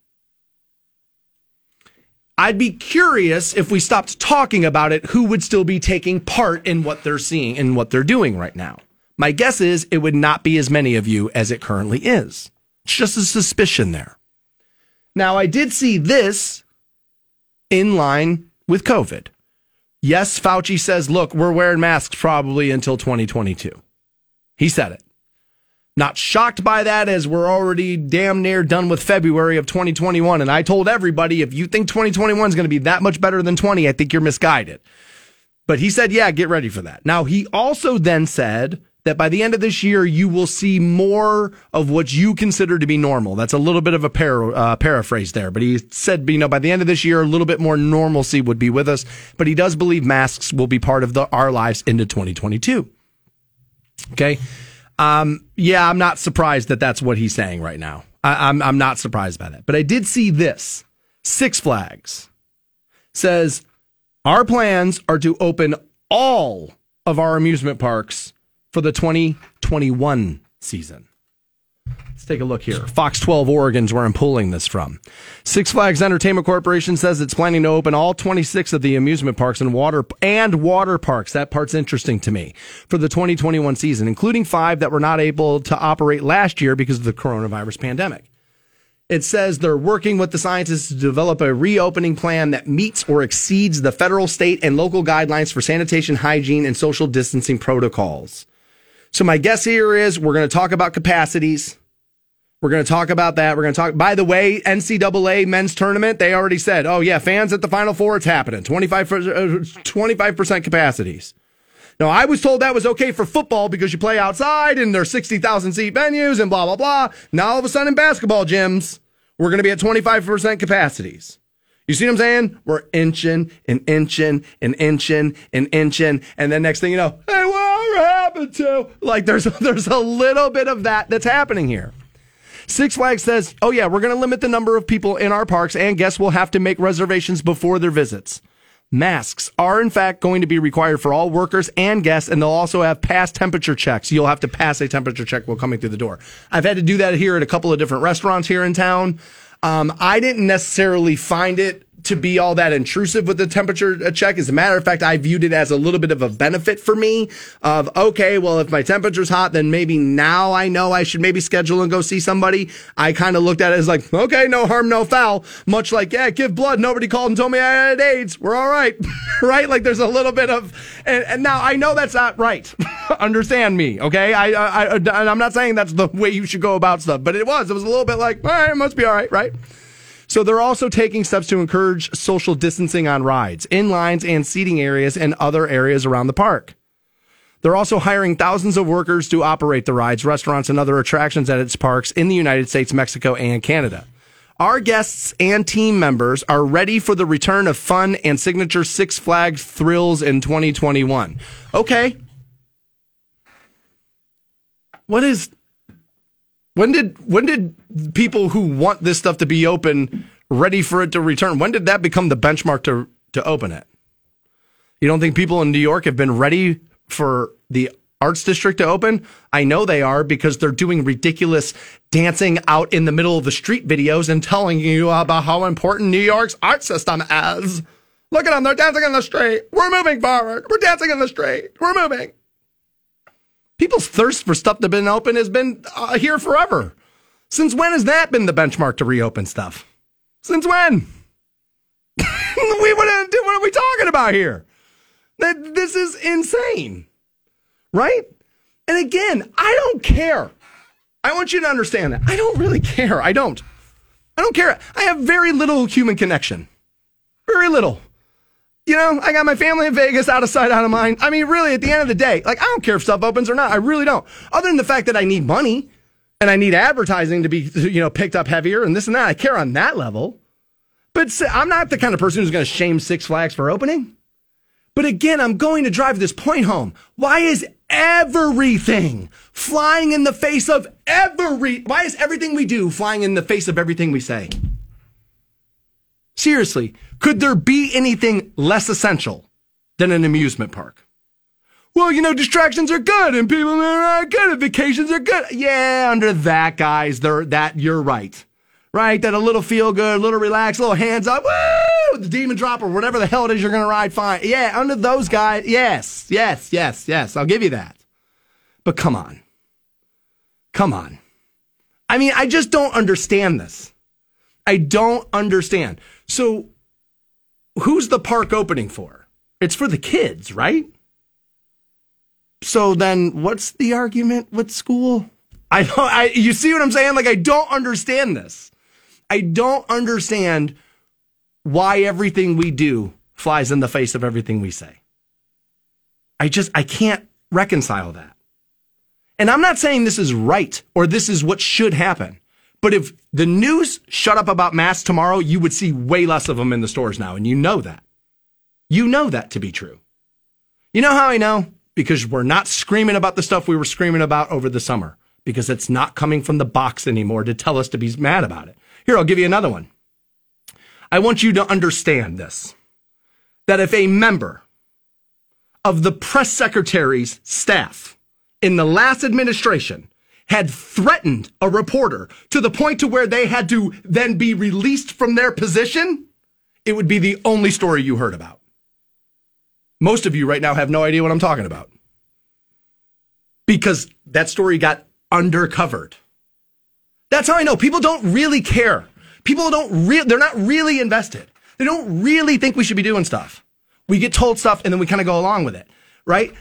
I'd be curious if we stopped talking about it, who would still be taking part in what they're seeing and what they're doing right now. My guess is it would not be as many of you as it currently is. It's just a suspicion there. Now, I did see this in line with COVID. Yes, Fauci says, look, we're wearing masks probably until twenty twenty-two. He said it. Not shocked by that, as we're already damn near done with February of twenty twenty-one. And I told everybody, if you think twenty twenty-one is going to be that much better than twenty, I think you're misguided. But he said, yeah, get ready for that. Now, he also then said that by the end of this year, you will see more of what you consider to be normal. That's a little bit of a para, uh, paraphrase there. But he said, you know, by the end of this year, a little bit more normalcy would be with us. But he does believe masks will be part of the, our lives into twenty twenty-two. Okay. Um, yeah, I'm not surprised that that's what he's saying right now. I, I'm, I'm not surprised by that. But I did see this. Six Flags says, our plans are to open all of our amusement parks for the twenty twenty-one season. Let's take a look here. Fox twelve Oregon's where I'm pulling this from. Six Flags Entertainment Corporation says it's planning to open all twenty-six of the amusement parks and water and water parks. That part's interesting to me for the twenty twenty-one season, including five that were not able to operate last year because of the coronavirus pandemic. It says they're working with the scientists to develop a reopening plan that meets or exceeds the federal, state, and local guidelines for sanitation, hygiene, and social distancing protocols. So my guess here is we're going to talk about capacities. We're going to talk about that. We're going to talk, by the way, N C double A men's tournament, they already said, oh yeah, fans at the Final Four, it's happening. twenty-five percent capacities. Now, I was told that was okay for football because you play outside and there's sixty thousand seat venues and blah, blah, blah. Now, all of a sudden, in basketball gyms, we're going to be at twenty-five percent capacities. You see what I'm saying? We're inching and inching and inching and inching. And then next thing you know, hey, what happened to? Like, there's, there's a little bit of that that's happening here. Six Flags says, oh yeah, we're going to limit the number of people in our parks and guests will have to make reservations before their visits. Masks are, in fact, going to be required for all workers and guests, and they'll also have past temperature checks. You'll have to pass a temperature check while coming through the door. I've had to do that here at a couple of different restaurants here in town. Um, I didn't necessarily find it to be all that intrusive with the temperature check. As a matter of fact, I viewed it as a little bit of a benefit for me of, okay, well, if my temperature's hot, then maybe now I know I should maybe schedule and go see somebody. I kind of looked at it as like, okay, no harm, no foul. Much like, yeah, give blood. Nobody called and told me I had AIDS. We're all right. Right? Like there's a little bit of, and, and now I know that's not right. Understand me. Okay. I, I, I, I'm not saying that's the way you should go about stuff, but it was, it was a little bit like, all right, it must be all right. Right. So they're also taking steps to encourage social distancing on rides, in lines, and seating areas and other areas around the park. They're also hiring thousands of workers to operate the rides, restaurants, and other attractions at its parks in the United States, Mexico, and Canada. Our guests and team members are ready for the return of fun and signature Six Flags thrills in twenty twenty-one. Okay. What is... When did when did people who want this stuff to be open, ready for it to return, when did that become the benchmark to, to open it? You don't think people in New York have been ready for the Arts District to open? I know they are because they're doing ridiculous dancing out in the middle of the street videos and telling you about how important New York's art system is. Look at them. They're dancing in the street. We're moving forward. We're dancing in the street. We're moving. People's thirst for stuff that's been open has been uh, here forever. Since when has that been the benchmark to reopen stuff? Since when? we wouldn't do, what are we talking about here? That, this is insane, right? And again, I don't care. I want you to understand that. I don't really care. I don't. I don't care. I have very little human connection. Very little. You know, I got my family in Vegas, out of sight, out of mind. I mean, really, at the end of the day, like, I don't care if stuff opens or not. I really don't. Other than the fact that I need money and I need advertising to be, you know, picked up heavier and this and that. I care on that level. But I'm not the kind of person who's going to shame Six Flags for opening. But again, I'm going to drive this point home. Why is everything flying in the face of every... Why is everything we do flying in the face of everything we say? Seriously, could there be anything less essential than an amusement park? Well, you know, distractions are good and people are good and vacations are good. Yeah, under that, guys, they're, that you're right. Right? That a little feel good, a little relax, a little hands up, woo, the demon drop or whatever the hell it is you're going to ride, fine. Yeah, under those guys, yes, yes, yes, yes, I'll give you that. But come on. Come on. I mean, I just don't understand this. I don't understand. So who's the park opening for? It's for the kids, right? So then what's the argument with school? I don't, I, you see what I'm saying? Like, I don't understand this. I don't understand why everything we do flies in the face of everything we say. I just, I can't reconcile that. And I'm not saying this is right or this is what should happen. But if the news shut up about masks tomorrow, you would see way less of them in the stores now. And you know that. You know that to be true. You know how I know? Because we're not screaming about the stuff we were screaming about over the summer. Because it's not coming from the box anymore to tell us to be mad about it. Here, I'll give you another one. I want you to understand this. That if a member of the press secretary's staff in the last administration had threatened a reporter to the point to where they had to then be released from their position, it would be the only story you heard about. Most of you right now have no idea what I'm talking about. Because that story got undercovered. That's how I know. People don't really care. People don't really, they're not really invested. They don't really think we should be doing stuff. We get told stuff and then we kind of go along with it, right?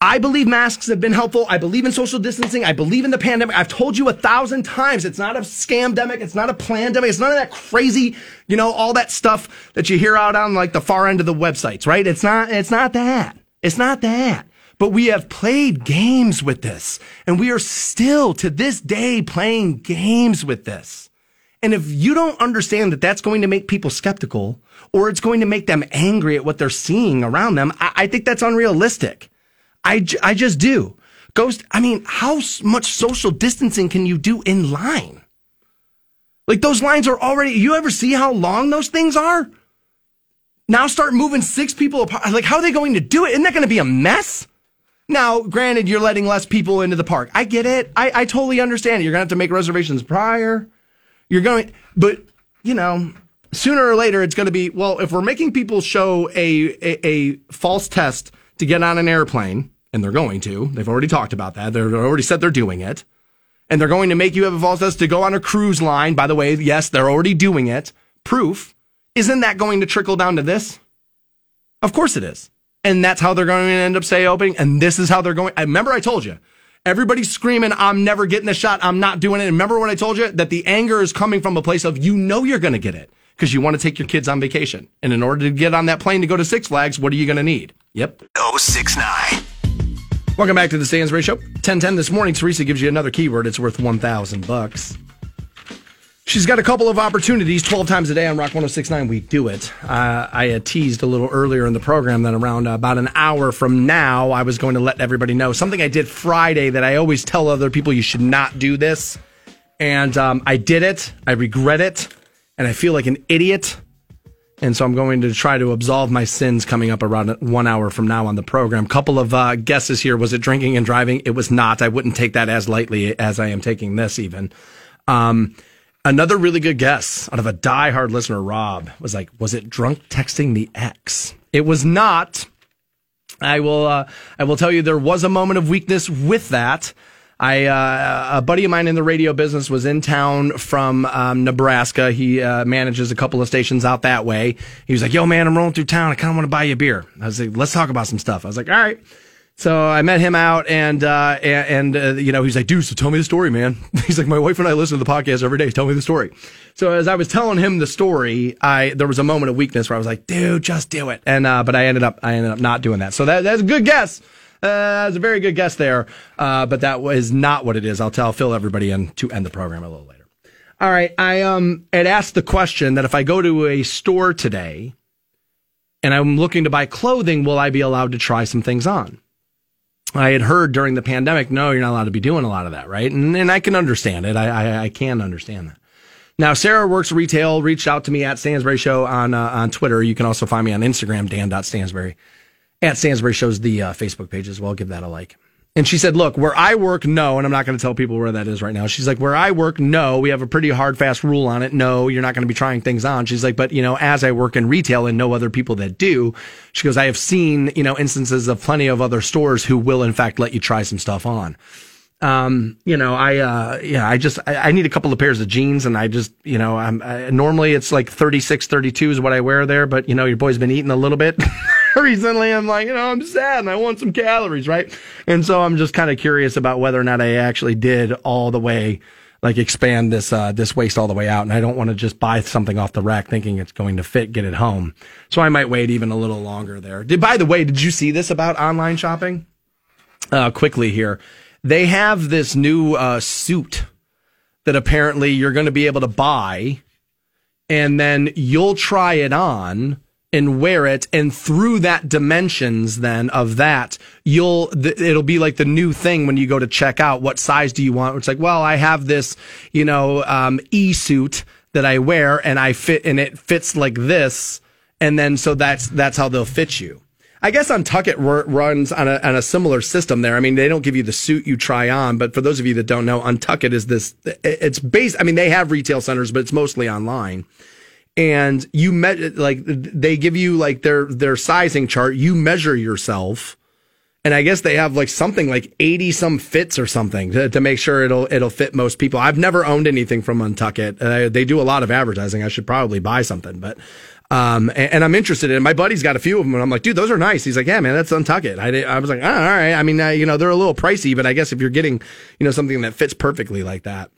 I believe masks have been helpful. I believe in social distancing. I believe in the pandemic. I've told you a thousand times. It's not a scamdemic. It's not a plandemic. It's none of that crazy, you know, all that stuff that you hear out on like the far end of the websites, right? It's not, it's not that. It's not that. But we have played games with this. And we are still to this day playing games with this. And if you don't understand that that's going to make people skeptical or it's going to make them angry at what they're seeing around them, I, I think that's unrealistic. I, I just do. Ghost, I mean, how much social distancing can you do in line? Like, those lines are already, you ever see how long those things are? Now start moving six people apart. Like, how are they going to do it? Isn't that going to be a mess? Now, granted, you're letting less people into the park. I get it. I, I totally understand it. You're going to have to make reservations prior. You're going, but, you know, sooner or later, it's going to be, well, if we're making people show a, a, a false test to get on an airplane, and they're going to, they've already talked about that, they've already said they're doing it, and they're going to make you have a false test to go on a cruise line, by the way, yes, they're already doing it, proof, isn't that going to trickle down to this? Of course it is. And that's how they're going to end up, say, opening, and this is how they're going, I remember I told you, everybody's screaming, I'm never getting a shot, I'm not doing it, and remember what I told you? That the anger is coming from a place of, you know you're going to get it, because you want to take your kids on vacation. And in order to get on that plane to go to Six Flags, what are you going to need? Yep. oh six nine. Welcome back to the Stansberry Show. ten ten this morning, Teresa gives you another keyword. It's worth one thousand bucks. She's got a couple of opportunities, twelve times a day on Rock one oh six point nine. We do it. Uh, I had teased a little earlier in the program that around uh, about an hour from now, I was going to let everybody know something I did Friday that I always tell other people you should not do this. And um, I did it. I regret it. And I feel like an idiot. And so I'm going to try to absolve my sins coming up around one hour from now on the program. Couple of uh, guesses here. Was it drinking and driving? It was not. I wouldn't take that as lightly as I am taking this even. Um, another really good guess out of a diehard listener, Rob, was like, was it drunk texting the ex? It was not. I will, uh, I will tell you there was a moment of weakness with that. I, uh, a buddy of mine in the radio business was in town from um, Nebraska. He uh, manages a couple of stations out that way. He was like, yo, man, I'm rolling through town. I kind of want to buy you a beer. I was like, let's talk about some stuff. I was like, all right. So I met him out, and, uh, and, uh, you know, he's like, dude, so tell me the story, man. He's like, my wife and I listen to the podcast every day. Tell me the story. So as I was telling him the story, I, there was a moment of weakness where I was like, dude, just do it. And, uh, but I ended up, I ended up not doing that. So that, that's a good guess. Uh, that was a very good guess there. Uh, but that is not what it is. I'll tell, fill everybody in to end the program a little later. All right. I, um, had asked the question that if I go to a store today and I'm looking to buy clothing, will I be allowed to try some things on? I had heard during the pandemic, no, you're not allowed to be doing a lot of that, right? And, and I can understand it. I, I, I can understand that. Now, Sarah works retail, reached out to me at Stansberry Show on uh, on Twitter. You can also find me on Instagram, dan dot stansberry. At Stansberry Show's the uh, Facebook page as well. Give that a like. And she said, look, where I work, no, and I'm not going to tell people where that is right now. She's like, where I work, no, we have a pretty hard, fast rule on it. No, you're not going to be trying things on. She's like, but, you know, as I work in retail and know other people that do, she goes, I have seen, you know, instances of plenty of other stores who will, in fact, let you try some stuff on. Um, you know, I, uh, yeah, I just, I, I need a couple of pairs of jeans, and I just, you know, I'm I, normally it's like thirty-six, thirty-two is what I wear there, but, you know, your boy's been eating a little bit. Recently, I'm like, you know, I'm sad and I want some calories, right? And so I'm just kind of curious about whether or not I actually did all the way, like expand this, uh, this waist all the way out. And I don't want to just buy something off the rack thinking it's going to fit, get it home. So I might wait even a little longer there. Did, by the way, did you see this about online shopping? Uh, quickly here. They have this new, uh, suit that apparently you're going to be able to buy, and then you'll try it on and wear it, and through that dimensions then of that, you'll th- it'll be like the new thing when you go to check out. What size do you want? It's like, well, I have this, you know, um, e-suit that I wear, and I fit, and it fits like this, and then so that's that's how they'll fit you. I guess Untuckit r- runs on a, on a similar system there. I mean, they don't give you the suit you try on, but for those of you that don't know, Untuckit is this. It's based. I mean, they have retail centers, but it's mostly online. And you met, like, they give you like their, their sizing chart. You measure yourself. And I guess they have like something like eighty some fits or something to, to make sure it'll, it'll fit most people. I've never owned anything from Untuckit. Uh, they do a lot of advertising. I should probably buy something, but, um, and, and I'm interested in it. My buddy's got a few of them, and I'm like, dude, those are nice. He's like, yeah, man, that's Untuckit. I did, I was like, oh, all right. I mean, uh, you know, they're a little pricey, but I guess if you're getting, you know, something that fits perfectly like that.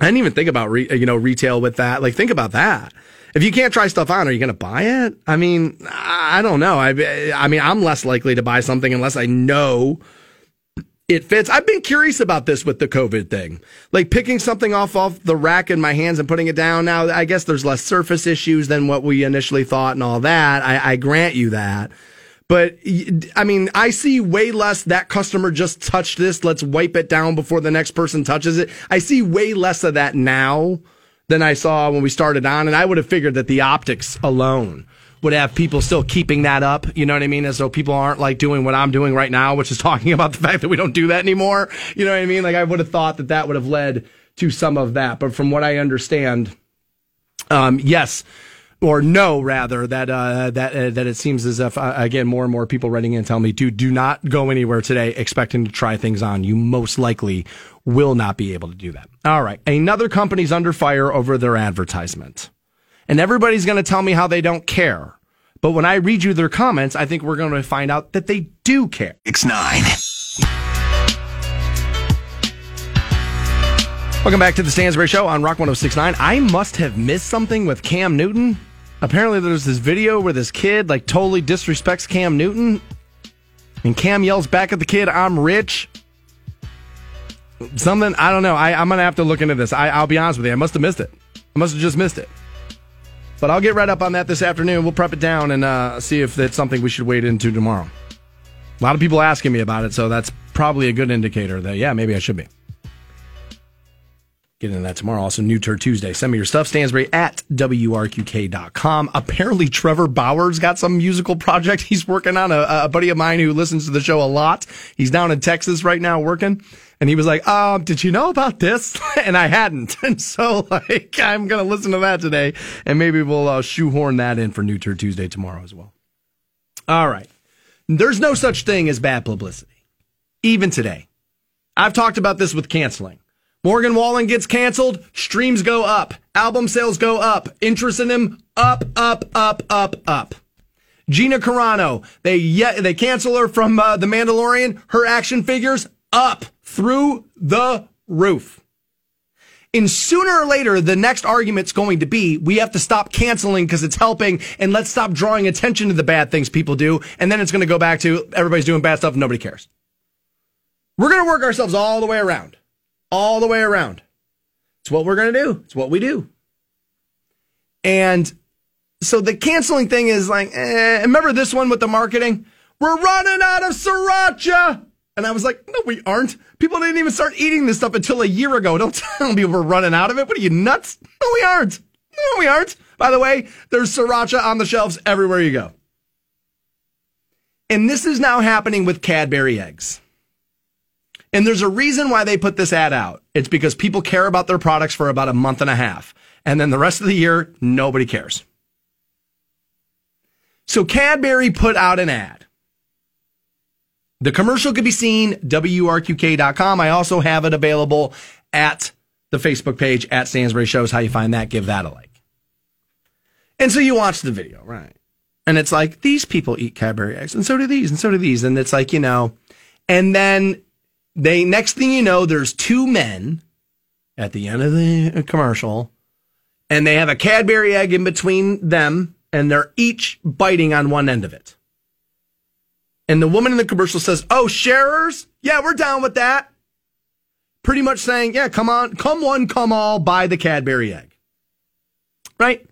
I didn't even think about, re- you know, retail with that. Like, think about that. If you can't try stuff on, are you going to buy it? I mean, I don't know. I, I mean, I'm less likely to buy something unless I know it fits. I've been curious about this with the COVID thing. Like, picking something off, off the rack in my hands and putting it down. Now, I guess there's less surface issues than what we initially thought and all that. I, I grant you that. But, I mean, I see way less that customer just touched this. Let's wipe it down before the next person touches it. I see way less of that now than I saw when we started on. And I would have figured that the optics alone would have people still keeping that up. You know what I mean? As though people aren't like doing what I'm doing right now, which is talking about the fact that we don't do that anymore. You know what I mean? Like, I would have thought that that would have led to some of that. But from what I understand, um, yes. Or no, rather, that uh, that uh, that it seems as if, uh, again, more and more people writing in tell me, dude, do not go anywhere today expecting to try things on. You most likely will not be able to do that. All right. Another company's under fire over their advertisement. And everybody's going to tell me how they don't care. But when I read you their comments, I think we're going to find out that they do care. six nine Welcome back to the Stansberry Show on Rock ten sixty-nine. I must have missed something with Cam Newton. Apparently there's this video where this kid like totally disrespects Cam Newton, and Cam yells back at the kid, "I'm rich." Something, I don't know. I, I'm going to have to look into this. I, I'll be honest with you. I must have missed it. I must have just missed it. But I'll get right up on that this afternoon. We'll prep it down and uh, see if that's something we should wade into tomorrow. A lot of people asking me about it, so that's probably a good indicator that, yeah, maybe I should be. Get into that tomorrow. Also, New Tour Tuesday. Send me your stuff. Stansberry at W R Q K dot com. Apparently, Trevor Bauer's got some musical project he's working on. A, a buddy of mine who listens to the show a lot. He's down in Texas right now working. And he was like, um, did you know about this? And I hadn't. And so, like, I'm going to listen to that today. And maybe we'll uh, shoehorn that in for New Tour Tuesday tomorrow as well. All right. There's no such thing as bad publicity. Even today. I've talked about this with canceling. Morgan Wallen gets canceled, streams go up, album sales go up, interest in him up, up, up, up, up. Gina Carano, they ye- they cancel her from uh, The Mandalorian. Her action figures up through the roof. And sooner or later, the next argument's going to be, we have to stop canceling because it's helping, and let's stop drawing attention to the bad things people do. And then it's going to go back to, everybody's doing bad stuff and nobody cares. We're going to work ourselves all the way around. All the way around. It's what we're going to do. It's what we do. And so the canceling thing is like, eh. Remember this one with the marketing? We're running out of sriracha! And I was like, no, we aren't. People didn't even start eating this stuff until a year ago. Don't tell me we're running out of it. What are you, nuts? No, we aren't. No, we aren't. By the way, there's sriracha on the shelves everywhere you go. And this is now happening with Cadbury eggs. And there's a reason why they put this ad out. It's because people care about their products for about a month and a half. And then the rest of the year, nobody cares. So Cadbury put out an ad. The commercial could be seen, W R Q K dot com. I also have it available at the Facebook page, at Stansberry Shows. How you find that, give that a like. And so you watch the video, right? And it's like, these people eat Cadbury eggs, and so do these, and so do these. And it's like, you know, and then they, next thing you know, there's two men at the end of the commercial, and they have a Cadbury egg in between them, and they're each biting on one end of it. And the woman in the commercial says, oh, sharers? Yeah, we're down with that. Pretty much saying, yeah, come on, come one, come all, buy the Cadbury egg. Right?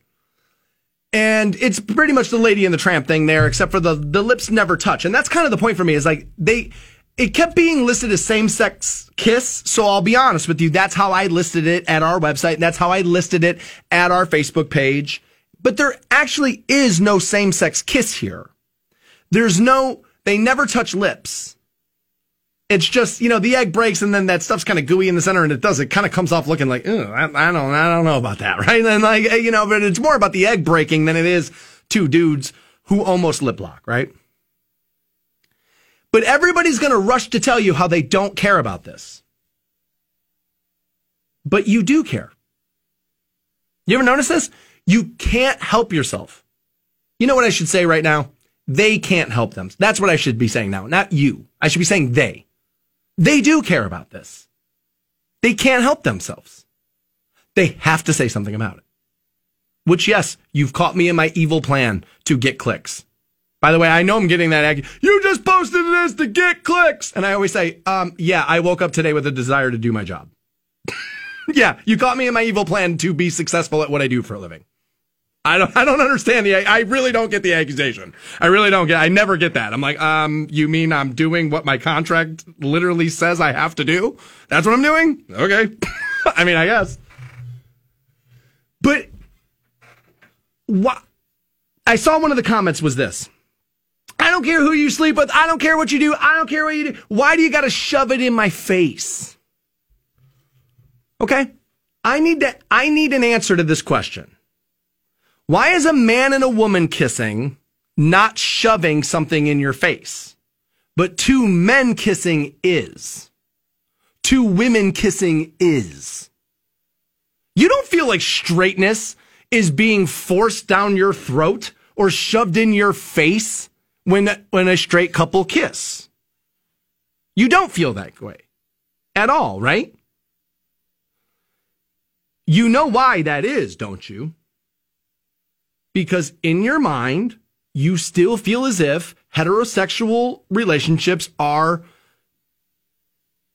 And it's pretty much the Lady and the Tramp thing there, except for the, the lips never touch. And that's kind of the point for me, is like, they, it kept being listed as same-sex kiss, so I'll be honest with you, that's how I listed it at our website, and that's how I listed it at our Facebook page. But there actually is no same-sex kiss here. There's no... They never touch lips. It's just, you know, the egg breaks and then that stuff's kind of gooey in the center and it does. It kind of comes off looking like, ew, I, I don't, I don't know about that, right? And like, you know, but it's more about the egg breaking than it is two dudes who almost lip lock, right? But everybody's going to rush to tell you how they don't care about this. But you do care. You ever notice this? You can't help yourself. You know what I should say right now? They can't help them. That's what I should be saying now, not you. I should be saying they. They do care about this. They can't help themselves. They have to say something about it. Which, yes, you've caught me in my evil plan to get clicks. By the way, I know I'm getting that ag- you just posted this to get clicks. And I always say, um, yeah, I woke up today with a desire to do my job. Yeah, you caught me in my evil plan to be successful at what I do for a living. I don't, I don't understand the, I really don't get the accusation. I really don't get, I never get that. I'm like, um, you mean I'm doing what my contract literally says I have to do? That's what I'm doing? Okay. I mean, I guess. But, what? I saw one of the comments was this. I don't care who you sleep with. I don't care what you do. I don't care what you do. Why do you got to shove it in my face? Okay. I need to, I need an answer to this question. Why is a man and a woman kissing not shoving something in your face? But two men kissing is. Two women kissing is. You don't feel like straightness is being forced down your throat or shoved in your face when, when a straight couple kiss. You don't feel that way at all, right? You know why that is, don't you? Because in your mind, you still feel as if heterosexual relationships are,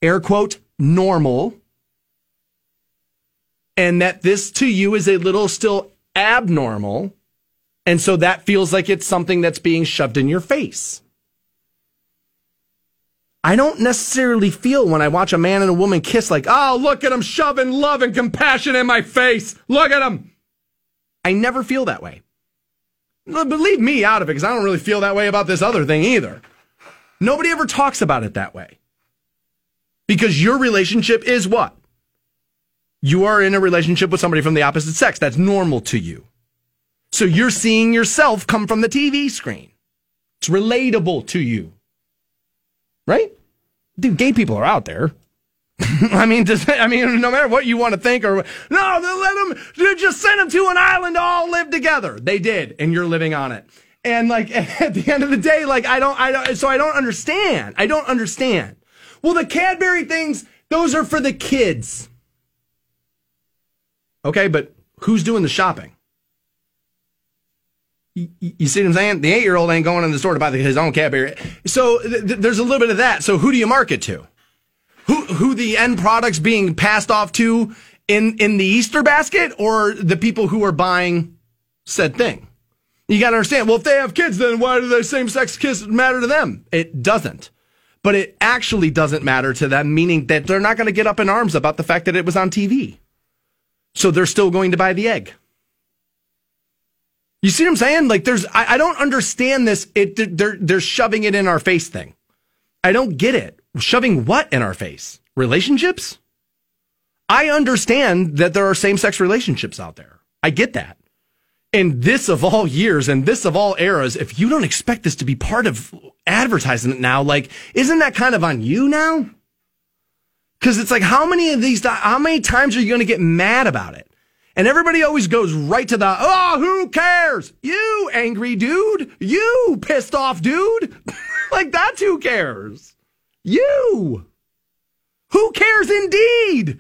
air quote, normal. And that this to you is a little still abnormal. And so that feels like it's something that's being shoved in your face. I don't necessarily feel when I watch a man and a woman kiss like, oh, look at them shoving love and compassion in my face. Look at them. I never feel that way. But leave me out of it because I don't really feel that way about this other thing either. Nobody ever talks about it that way. Because your relationship is what? You are in a relationship with somebody from the opposite sex. That's normal to you. So you're seeing yourself come from the T V screen. It's relatable to you. Right? Dude, gay people are out there. I mean, just, I mean, no matter what you want to think or no, they let them, they just send them to an island to all live together. They did, and you're living on it. And like at the end of the day, like I don't, I don't, so I don't understand. I don't understand. Well, the Cadbury things, those are for the kids. Okay, but who's doing the shopping? You, you see what I'm saying? The eight-year-old ain't going in the store to buy the, his own Cadbury. So th- th- there's a little bit of that. So who do you market to? Who who the end product's being passed off to in, in the Easter basket, or the people who are buying said thing? You got to understand, well, if they have kids, then why do the same-sex kids matter to them? It doesn't. But it actually doesn't matter to them, meaning that they're not going to get up in arms about the fact that it was on T V. So they're still going to buy the egg. You see what I'm saying? Like, there's, I, I don't understand this. It, they're, they're shoving it in our face thing. I don't get it. Shoving what in our face? Relationships? I understand that there are same-sex relationships out there. I get that. In this of all years, and this of all eras, if you don't expect this to be part of advertisement now, like, isn't that kind of on you now? Because it's like, how many of these, how many times are you going to get mad about it? And everybody always goes right to the, oh, who cares? You angry dude. You pissed off dude. Like, that's who cares. You. Who cares indeed?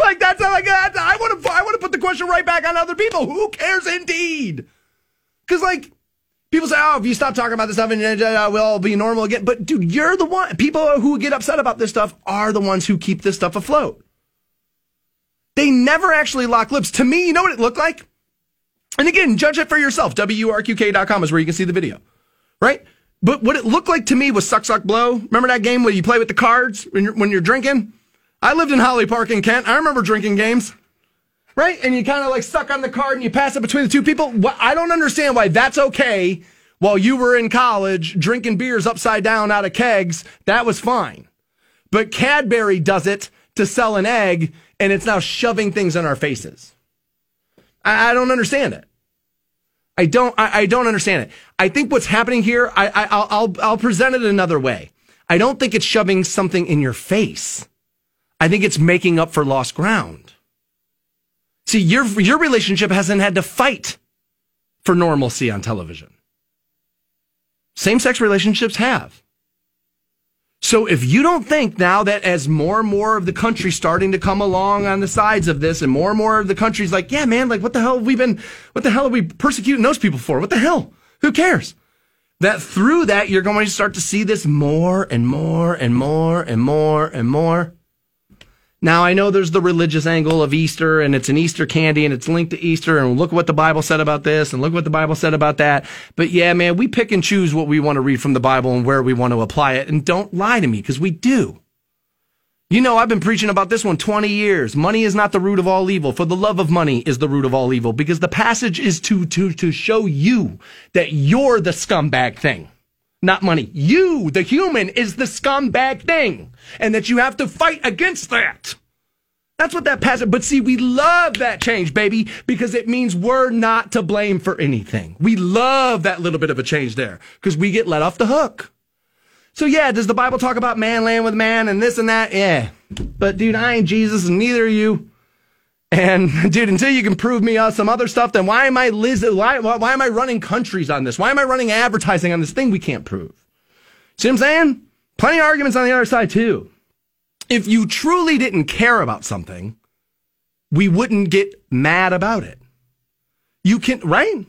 Like, that's not like, that's, I want to I want to put the question right back on other people. Who cares indeed? Because, like, people say, oh, if you stop talking about this stuff, we'll all be normal again. But, dude, you're the one. People who get upset about this stuff are the ones who keep this stuff afloat. They never actually lock lips. To me, you know what it looked like? And again, judge it for yourself. W R Q K dot com is where you can see the video, right? But what it looked like to me was Suck, Suck, Blow. Remember that game where you play with the cards when you're, when you're drinking? I lived in Holly Park in Kent. I remember drinking games, right? And you kind of like suck on the card and you pass it between the two people. I don't understand why that's okay while you were in college drinking beers upside down out of kegs. That was fine. But Cadbury does it to sell an egg, and it's now shoving things in our faces. I, I don't understand it. I don't. I, I don't understand it. I think what's happening here. I, I, I'll, I'll. I'll present it another way. I don't think it's shoving something in your face. I think it's making up for lost ground. See, your your relationship hasn't had to fight for normalcy on television. Same-sex relationships have. So if you don't think now that as more and more of the country's starting to come along on the sides of this, and more and more of the country's like, yeah, man, like what the hell have we been, what the hell are we persecuting those people for? What the hell? Who cares? That through that, you're going to start to see this more and more and more and more and more. Now, I know there's the religious angle of Easter, and it's an Easter candy, and it's linked to Easter, and look what the Bible said about this, and look what the Bible said about that. But yeah, man, we pick and choose what we want to read from the Bible and where we want to apply it. And don't lie to me, because we do. You know, I've been preaching about this one twenty years. Money is not the root of all evil, for the love of money is the root of all evil, because the passage is to to to show you that you're the scumbag thing. Not money. You, the human, is the scumbag thing, and that you have to fight against that. That's what that passage. But see, we love that change, baby, because it means we're not to blame for anything. We love that little bit of a change there because we get let off the hook. So yeah, does the Bible talk about man laying with man and this and that? Yeah, but dude, I ain't Jesus, and neither are you. And dude, until you can prove me uh, some other stuff, then why am I Liz? Why, why why am I running countries on this? Why am I running advertising on this thing we can't prove? See what I'm saying? Plenty of arguments on the other side too. If you truly didn't care about something, we wouldn't get mad about it. You can, right?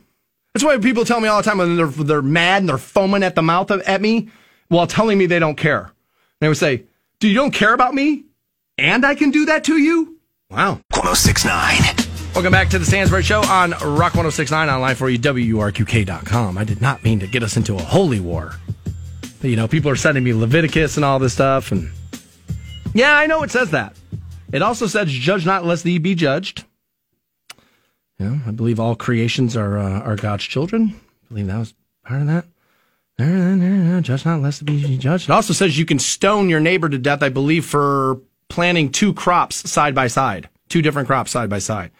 That's why people tell me all the time when they're they're mad and they're foaming at the mouth of, at me while telling me they don't care. They would say, "Do you don't care about me, and I can do that to you?" Wow. one oh six point nine. Welcome back to the Stansberry Show on Rock one oh six point nine, online for you, W R Q K dot com. I did not mean to get us into a holy war. But, you know, people are sending me Leviticus and all this stuff. And yeah, I know it says that. It also says, judge not lest thee be judged. You know, I believe all creations are uh, are God's children. I believe that was part of that. No, no, no, no, judge not lest thee be judged. It also says you can stone your neighbor to death, I believe, for planting two crops side by side, two different crops side by side.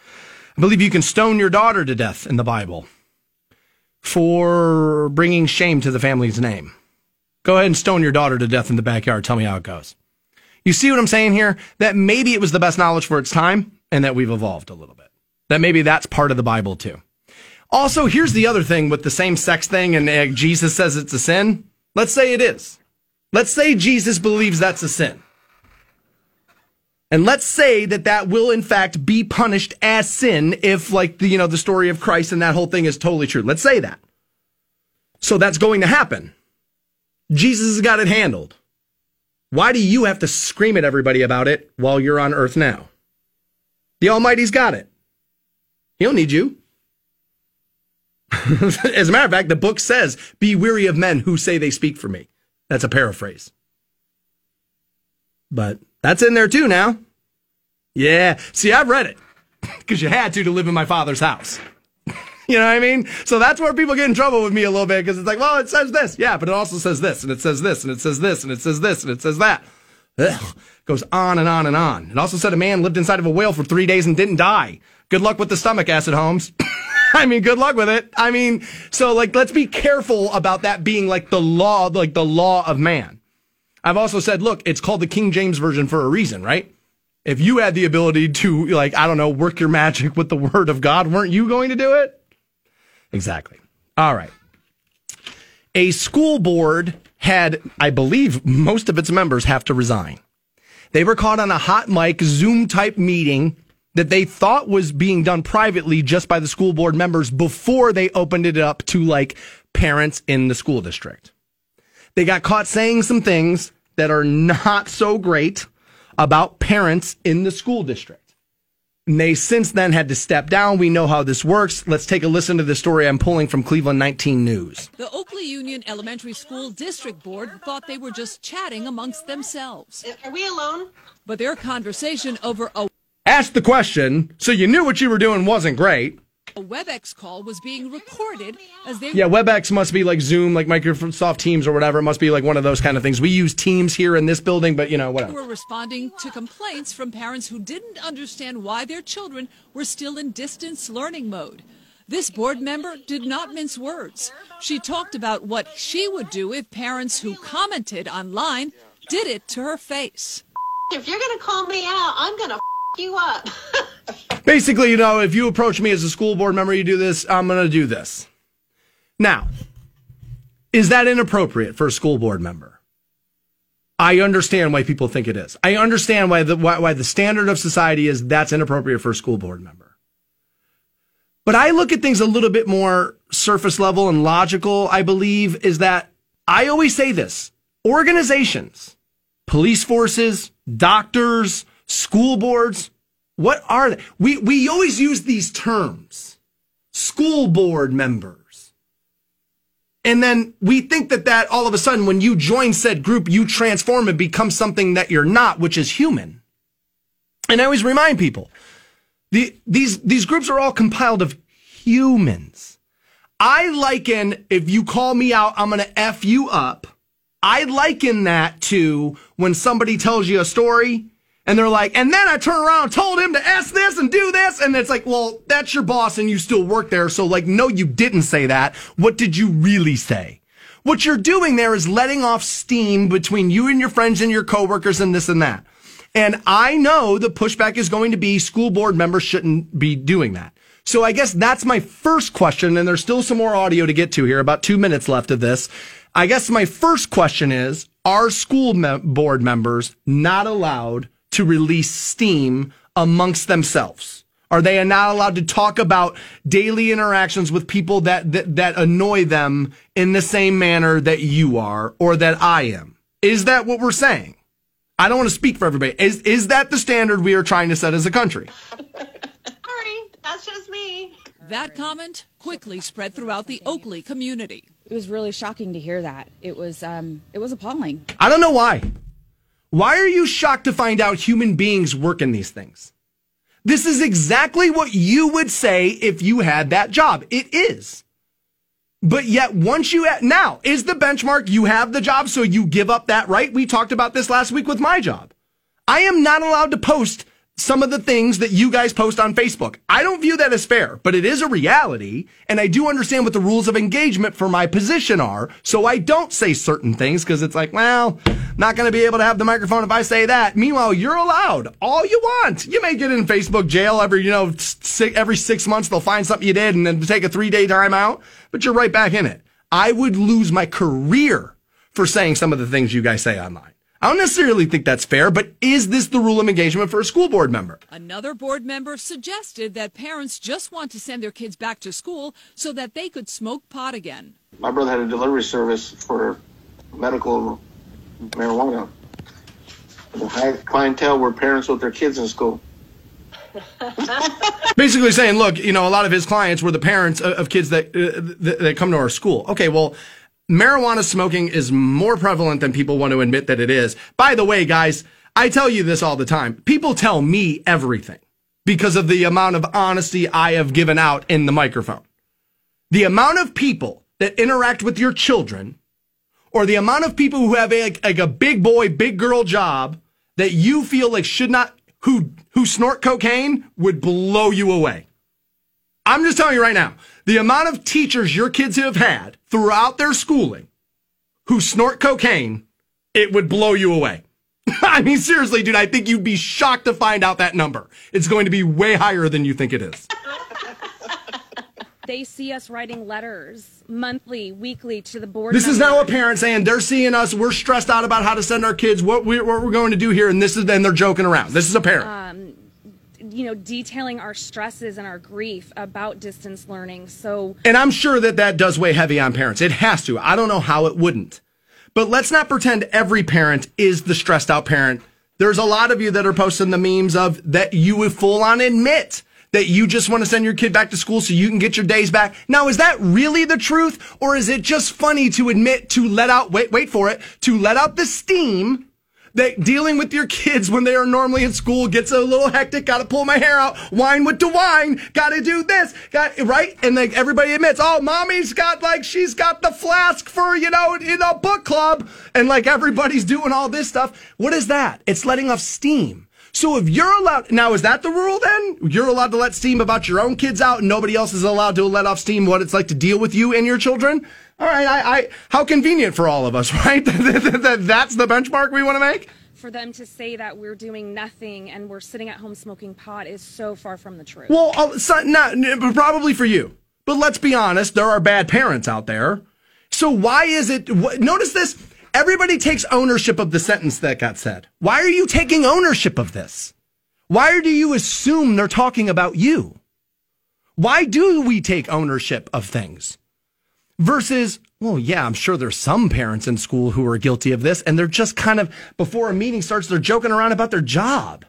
I believe you can stone your daughter to death in the Bible for bringing shame to the family's name. Go ahead and stone your daughter to death in the backyard. Tell me how it goes. You see what I'm saying here? That maybe it was the best knowledge for its time and that we've evolved a little bit. That maybe that's part of the Bible too. Also, here's the other thing with the same-sex thing, and uh, Jesus says it's a sin. Let's say it is. Let's say Jesus believes that's a sin. And let's say that that will, in fact, be punished as sin if, like, the, you know, the story of Christ and that whole thing is totally true. Let's say that. So that's going to happen. Jesus has got it handled. Why do you have to scream at everybody about it while you're on earth now? The Almighty's got it. He don't need you. As a matter of fact, the book says, be weary of men who say they speak for me. That's a paraphrase. But that's in there too now. Yeah. See, I've read it because you had to to live in my father's house. You know what I mean? So that's where people get in trouble with me a little bit because it's like, well, it says this. Yeah, but it also says this, and it says this, and it says this, and it says this, and it says that. Ugh. Goes on and on and on. It also said a man lived inside of a whale for three days and didn't die. Good luck with the stomach acid, Holmes. I mean, good luck with it. I mean, so like, let's be careful about that being like the law, like the law of man. I've also said, look, it's called the King James Version for a reason, right? If you had the ability to, like, I don't know, work your magic with the word of God, weren't you going to do it? Exactly. All right. A school board had, I believe, most of its members have to resign. They were caught on a hot mic Zoom-type meeting that they thought was being done privately just by the school board members before they opened it up to, like, parents in the school district. They got caught saying some things that are not so great about parents in the school district. And they since then had to step down. We know how this works. Let's take a listen to the story I'm pulling from Cleveland nineteen News. The Oakley Union Elementary School District Board thought they were just chatting amongst themselves. Are we alone? But their conversation over a... Ask the question, so you knew what you were doing wasn't great. A WebEx call was being recorded as they... Yeah, WebEx must be like Zoom, like Microsoft Teams or whatever. It must be like one of those kind of things. We use Teams here in this building, but, you know, whatever. We're responding to complaints from parents who didn't understand why their children were still in distance learning mode. This board member did not mince words. She talked about what she would do if parents who commented online did it to her face. If you're going to call me out, I'm going to f*** you up. Basically, you know, if you approach me as a school board member, you do this, I'm going to do this. Now, is that inappropriate for a school board member? I understand why people think it is. I understand why the, why, why the standard of society is that's inappropriate for a school board member. But I look at things a little bit more surface level and logical, I believe, is that I always say this. Organizations, police forces, doctors, school boards, what are they? We, we always use these terms, school board members. And then we think that that all of a sudden, when you join said group, you transform and become something that you're not, which is human. And I always remind people, the, these, these groups are all compiled of humans. I liken, if you call me out, I'm going to F you up. I liken that to when somebody tells you a story. And they're like, and then I turn around and told him to ask this and do this. And it's like, well, that's your boss and you still work there. So like, no, you didn't say that. What did you really say? What you're doing there is letting off steam between you and your friends and your coworkers and this and that. And I know the pushback is going to be school board members shouldn't be doing that. So I guess that's my first question. And there's still some more audio to get to here, about two minutes left of this. I guess my first question is, are school me- board members not allowed to release steam amongst themselves? Are they not allowed to talk about daily interactions with people that, that that annoy them in the same manner that you are or that I am? Is that what we're saying? I don't want to speak for everybody. Is is that the standard we are trying to set as a country? Sorry, that's just me. That comment quickly spread throughout the Oakley community. It was really shocking to hear that. It was um it was appalling. I don't know why. Why are you shocked to find out human beings work in these things? This is exactly what you would say if you had that job. It is. But yet once you at now is the benchmark, you have the job, so you give up that right. We talked about this last week with my job. I am not allowed to post some of the things that you guys post on Facebook. I don't view that as fair, but it is a reality, and I do understand what the rules of engagement for my position are, so I don't say certain things because it's like, well, not going to be able to have the microphone if I say that. Meanwhile, you're allowed all you want. You may get in Facebook jail every, you know, six, every six months. They'll find something you did and then take a three-day time out, but you're right back in it. I would lose my career for saying some of the things you guys say online. I don't necessarily think that's fair, but is this the rule of engagement for a school board member? Another board member suggested that parents just want to send their kids back to school so that they could smoke pot again. My brother had a delivery service for medical marijuana. The high clientele were parents with their kids in school. Basically saying, look, you know, a lot of his clients were the parents of kids that, uh, that, that come to our school. Okay, well, marijuana smoking is more prevalent than people want to admit that it is. By the way, guys, I tell you this all the time. People tell me everything because of the amount of honesty I have given out in the microphone. The amount of people that interact with your children or the amount of people who have a, like a big boy, big girl job that you feel like should not, who, who snort cocaine would blow you away. I'm just telling you right now, the amount of teachers your kids have had throughout their schooling who snort cocaine, it would blow you away. I mean, seriously, dude, I think you'd be shocked to find out that number. It's going to be way higher than you think it is. They see us writing letters monthly, weekly to the board. This members. Is now a parent saying they're seeing us. We're stressed out about how to send our kids, what we're, what we're going to do here. And this is then they're joking around. This is a parent. Um, you know, detailing our stresses and our grief about distance learning. So, and I'm sure that that does weigh heavy on parents. It has to. I don't know how it wouldn't. But let's not pretend every parent is the stressed out parent. There's a lot of you that are posting the memes of that you would full on admit that you just want to send your kid back to school so you can get your days back. Now, is that really the truth? Or is it just funny to admit to let out, wait, wait for it, to let out the steam that dealing with your kids when they are normally in school gets a little hectic, gotta pull my hair out, wine with the wine, gotta do this, got right? And like everybody admits, oh, mommy's got like, she's got the flask for, you know, in a book club, and like everybody's doing all this stuff. What is that? It's letting off steam. So if you're allowed, now is that the rule then? You're allowed to let steam about your own kids out and nobody else is allowed to let off steam what it's like to deal with you and your children? All right, I, I how convenient for all of us, right? That's the benchmark we want to make? For them to say that we're doing nothing and we're sitting at home smoking pot is so far from the truth. Well, so, not, probably for you. But let's be honest, there are bad parents out there. So why is it, wh- notice this, everybody takes ownership of the sentence that got said. Why are you taking ownership of this? Why do you assume they're talking about you? Why do we take ownership of things? Versus, well, yeah, I'm sure there's some parents in school who are guilty of this, and they're just kind of, before a meeting starts, they're joking around about their job.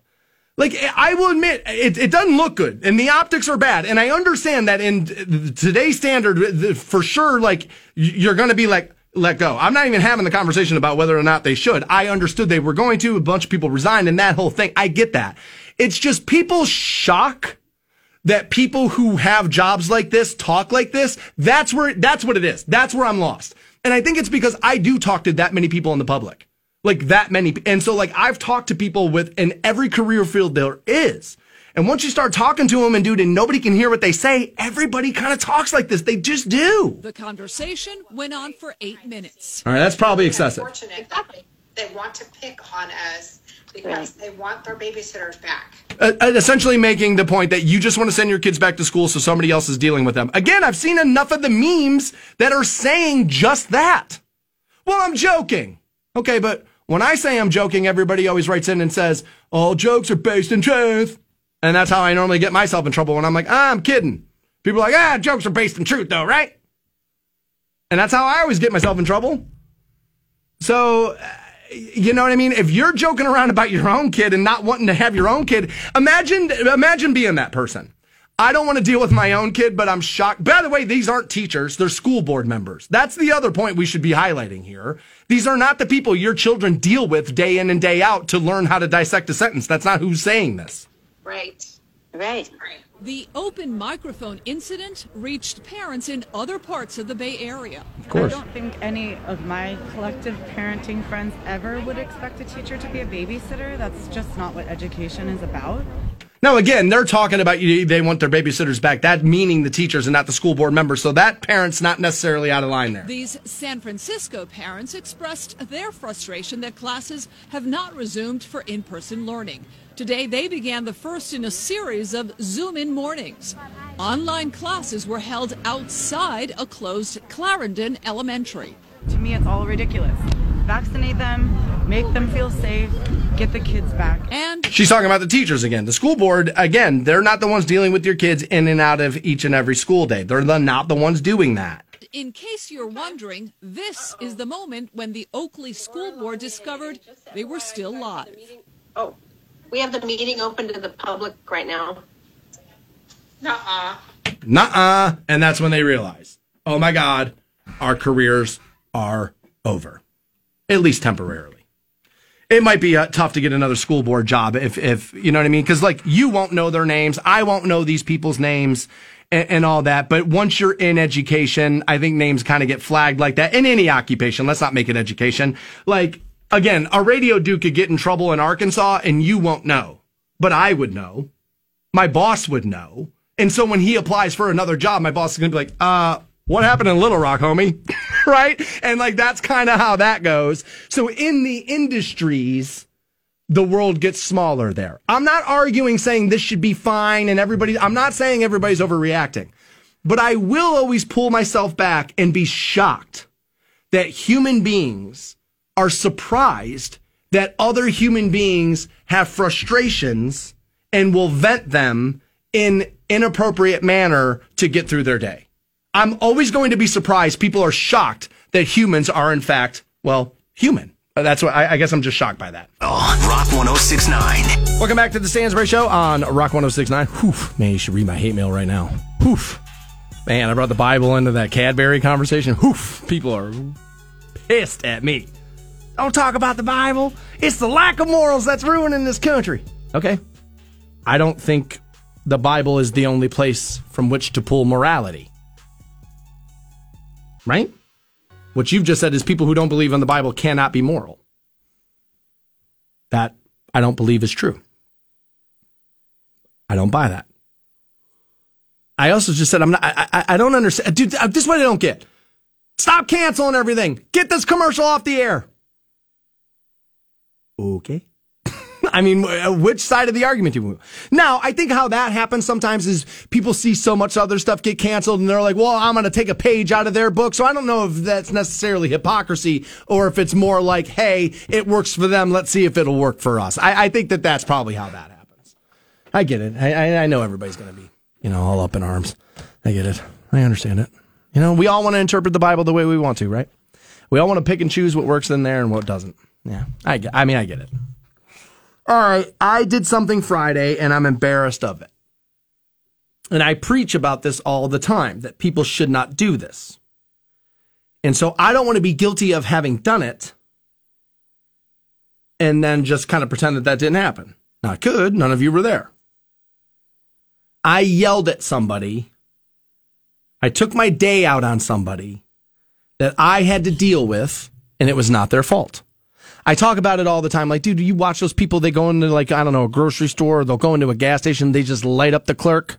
Like, I will admit, it, it doesn't look good, and the optics are bad, and I understand that in today's standard, for sure, like, you're going to be like, let go. I'm not even having the conversation about whether or not they should. I understood they were going to, a bunch of people resigned, and that whole thing. I get that. It's just people shock that people who have jobs like this talk like this. That's where, that's what it is. That's where I'm lost. And I think it's because I do talk to that many people in the public, like that many. And so like I've talked to people with in every career field there is. And once you start talking to them and dude, and nobody can hear what they say, everybody kind of talks like this. They just do. The conversation went on for eight minutes. All right. That's probably excessive. It's unfortunate that they, they want to pick on us because they want their babysitters back. Uh, essentially making the point that you just want to send your kids back to school so somebody else is dealing with them. Again, I've seen enough of the memes that are saying just that. Well, I'm joking. Okay, but when I say I'm joking, everybody always writes in and says, all jokes are based in truth. And that's how I normally get myself in trouble when I'm like, ah, I'm kidding. People are like, ah, jokes are based in truth though, right? And that's how I always get myself in trouble. So, you know what I mean? If you're joking around about your own kid and not wanting to have your own kid, imagine imagine being that person. I don't want to deal with my own kid, but I'm shocked. By the way, these aren't teachers. They're school board members. That's the other point we should be highlighting here. These are not the people your children deal with day in and day out to learn how to dissect a sentence. That's not who's saying this. Right. Right. The open microphone incident reached parents in other parts of the Bay Area. Of course. I don't think any of my collective parenting friends ever would expect a teacher to be a babysitter. That's just not what education is about. Now, again, they're talking about you, they want their babysitters back. That meaning the teachers and not the school board members. So that parent's not necessarily out of line there. These San Francisco parents expressed their frustration that classes have not resumed for in-person learning. Today, they began the first in a series of Zoom-in mornings. Online classes were held outside a closed Clarendon Elementary. To me, it's all ridiculous. Vaccinate them, make them feel safe, get the kids back. And she's talking about the teachers again. The school board, again, they're not the ones dealing with your kids in and out of each and every school day. They're the, not the ones doing that. In case you're wondering, this is the moment when the Oakley School Board discovered they were still live. Oh, we have the meeting open to the public right now. Nuh-uh. Nuh-uh. And that's when they realize, oh, my God, our careers are over. At least temporarily. It might be uh, tough to get another school board job if, if you know what I mean? Because, like, you won't know their names. I won't know these people's names and, and all that. But once you're in education, I think names kind of get flagged like that. In any occupation, let's not make it education. Like, again, a radio dude could get in trouble in Arkansas, and you won't know. But I would know. My boss would know. And so when he applies for another job, my boss is going to be like, uh... what happened in Little Rock, homie? Right? And like, that's kind of how that goes. So in the industries, the world gets smaller there. I'm not arguing saying this should be fine and everybody, I'm not saying everybody's overreacting, but I will always pull myself back and be shocked that human beings are surprised that other human beings have frustrations and will vent them in inappropriate manner to get through their day. I'm always going to be surprised. People are shocked that humans are, in fact, well, human. That's what I, I guess I'm just shocked by that. Oh, Rock one oh six point nine. Welcome back to the Stansberry Show on Rock one oh six point nine. Whew, man, you should read my hate mail right now. Whew. Man, I brought the Bible into that Cadbury conversation. Whew. People are pissed at me. Don't talk about the Bible. It's the lack of morals that's ruining this country. Okay. I don't think the Bible is the only place from which to pull morality. Right? What you've just said is people who don't believe in the Bible cannot be moral. That I don't believe is true. I don't buy that. I also just said I'm not. I, I, I don't understand, dude. This is what I don't get. Stop canceling everything. Get this commercial off the air. Okay. I mean, which side of the argument do you move? Now, I think how that happens sometimes is people see so much other stuff get canceled and they're like, well, I'm going to take a page out of their book. So I don't know if that's necessarily hypocrisy or if it's more like, hey, it works for them. Let's see if it'll work for us. I, I think that that's probably how that happens. I get it. I, I know everybody's going to be, you know, all up in arms. I get it. I understand it. You know, we all want to interpret the Bible the way we want to, right? We all want to pick and choose what works in there and what doesn't. Yeah, I, I mean, I get it. All right, I did something Friday, and I'm embarrassed of it. And I preach about this all the time, that people should not do this. And so I don't want to be guilty of having done it and then just kind of pretend that that didn't happen. Now, I could. None of you were there. I yelled at somebody. I took my day out on somebody that I had to deal with, and it was not their fault. I talk about it all the time. Like, dude, you watch those people, they go into, like, I don't know, a grocery store, or they'll go into a gas station, they just light up the clerk.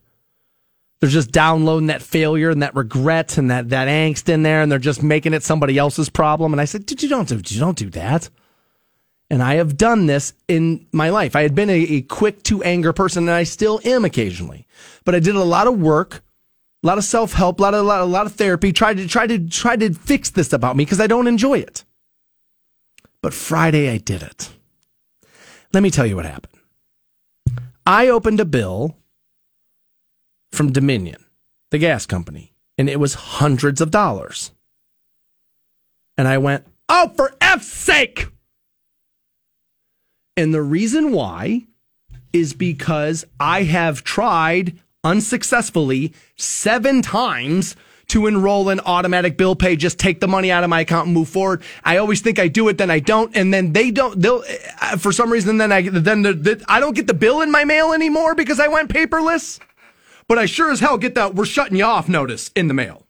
They're just downloading that failure and that regret and that, that angst in there, and they're just making it somebody else's problem. And I said, dude, you don't do, you don't do that. And I have done this in my life. I had been a, a quick-to-anger person, and I still am occasionally. But I did a lot of work, a lot of self-help, a lot of, a lot, a lot of therapy, tried to, tried, to, tried to fix this about me because I don't enjoy it. But Friday I did it. Let me tell you what happened. I opened a bill from Dominion, the gas company, and it was hundreds of dollars. And I went, oh, for F's sake! And the reason why is because I have tried unsuccessfully seven times to enroll in automatic bill pay, just take the money out of my account and move forward. I always think I do it, then I don't, and then they don't. They'll uh, for some reason then I then the, the, I don't get the bill in my mail anymore because I went paperless. but I sure as hell get that we're shutting you off notice in the mail.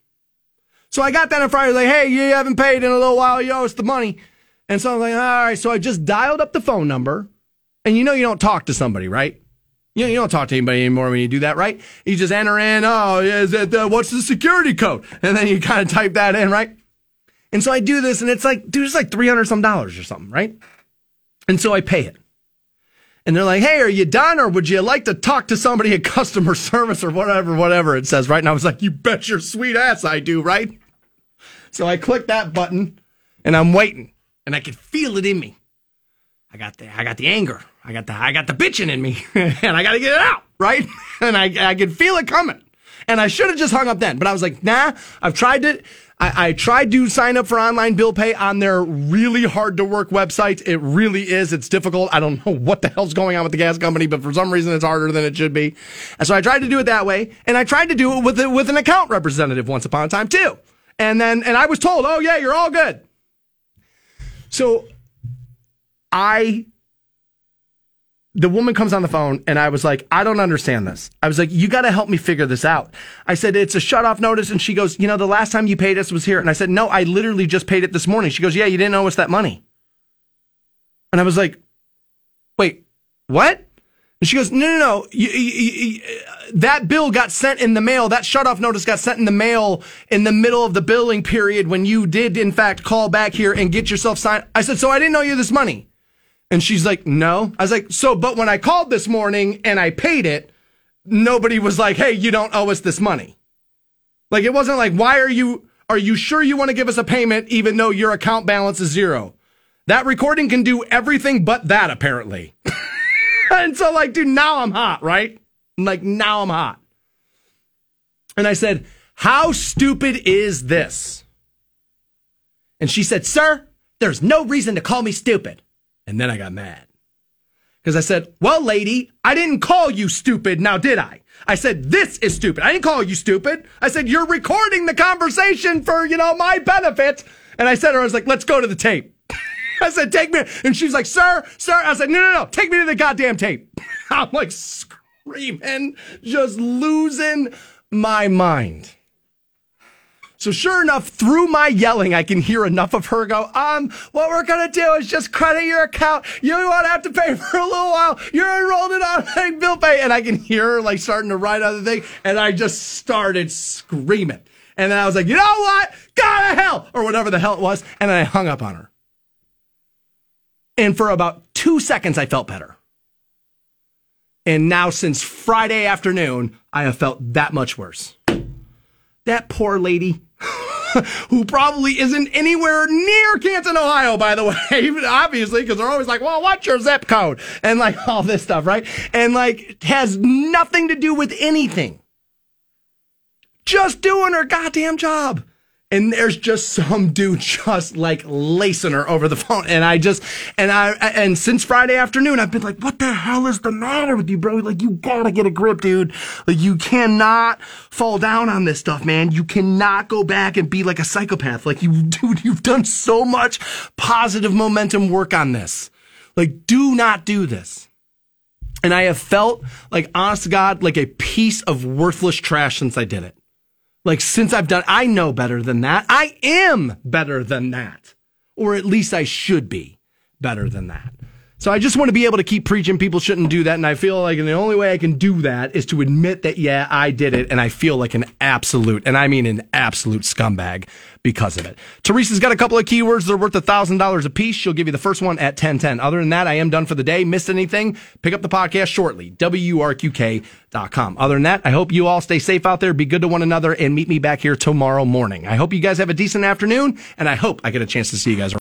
So I got that on Friday, like, hey, you haven't paid in a little while, yo, it's the money. And so I'm like, all right, so I just dialed up the phone number, and you know you don't talk to somebody, right? You know, you don't talk to anybody anymore when you do that, right? You just enter in, oh, is it the, what's the security code? And then you kind of type that in, right? And so I do this, and it's like, dude, it's like three hundred some dollars or something, right? And so I pay it. And they're like, hey, are you done, or would you like to talk to somebody at customer service or whatever, whatever it says, right? And I was like, you bet your sweet ass I do, right? So I click that button, and I'm waiting, and I can feel it in me. I got the, I got the anger. I got the, I got the bitching in me, and I got to get it out, right? And I, I could feel it coming, and I should have just hung up then. But I was like, nah, I've tried it. I, I tried to sign up for online bill pay on their really hard to work websites. It really is. It's difficult. I don't know what the hell's going on with the gas company, but for some reason it's harder than it should be. And so I tried to do it that way, and I tried to do it with a, with an account representative once upon a time too. And then, and I was told, oh yeah, you're all good. So I. The woman comes on the phone, and I was like, I don't understand this. I was like, you got to help me figure this out. I said, it's a shut-off notice. And she goes, you know, the last time you paid us was here. And I said, no, I literally just paid it this morning. She goes, yeah, you didn't owe us that money. And I was like, wait, what? And she goes, no, no, no. You, you, you, that bill got sent in the mail. That shut-off notice got sent in the mail in the middle of the billing period when you did, in fact, call back here and get yourself signed. I said, so I didn't owe you this money. And she's like, no. I was like, so, but when I called this morning and I paid it, nobody was like, hey, you don't owe us this money. Like, it wasn't like, why are you, are you sure you want to give us a payment even though your account balance is zero? That recording can do everything but that, apparently. And so, like, dude, now I'm hot, right? I'm like, now I'm hot. And I said, how stupid is this? And she said, sir, there's no reason to call me stupid. And then I got mad because I said, well, lady, I didn't call you stupid. Now, did I? I said, this is stupid. I didn't call you stupid. I said, you're recording the conversation for, you know, my benefit. And I said, to her, I was like, let's go to the tape. I said, take me. And she's like, sir, sir. I said, no, no, no. Take me to the goddamn tape. I'm like screaming, just losing my mind. So sure enough, through my yelling, I can hear enough of her go, um, what we're going to do is just credit your account. You won't have to pay for a little while. You're enrolled in online bill pay. And I can hear her like starting to write other things. And I just started screaming. And then I was like, you know what? God to hell, or whatever the hell it was. And then I hung up on her. And for about two seconds, I felt better. And now since Friday afternoon, I have felt that much worse. That poor lady. Who probably isn't anywhere near Canton, Ohio, by the way, obviously, because they're always like, well, what's your zip code? And like all this stuff, right? And like has nothing to do with anything. Just doing her goddamn job. And there's just some dude just like lacing her over the phone. And I just, and I, and since Friday afternoon, I've been like, what the hell is the matter with you, bro? Like, you gotta get a grip, dude. Like, you cannot fall down on this stuff, man. You cannot go back and be like a psychopath. Like, you, dude, you've done so much positive momentum work on this. Like, do not do this. And I have felt like, honest to God, like a piece of worthless trash since I did it. Like, since I've done, I know better than that. I am better than that. Or at least I should be better than that. So I just want to be able to keep preaching people shouldn't do that. And I feel like the only way I can do that is to admit that, yeah, I did it. And I feel like an absolute, and I mean an absolute scumbag because of it. Teresa's got a couple of keywords. They're worth one thousand dollars a piece. She'll give you the first one at ten ten. Other than that, I am done for the day. Missed anything? Pick up the podcast shortly. W R Q K dot com. Other than that, I hope you all stay safe out there. Be good to one another and meet me back here tomorrow morning. I hope you guys have a decent afternoon, and I hope I get a chance to see you guys around.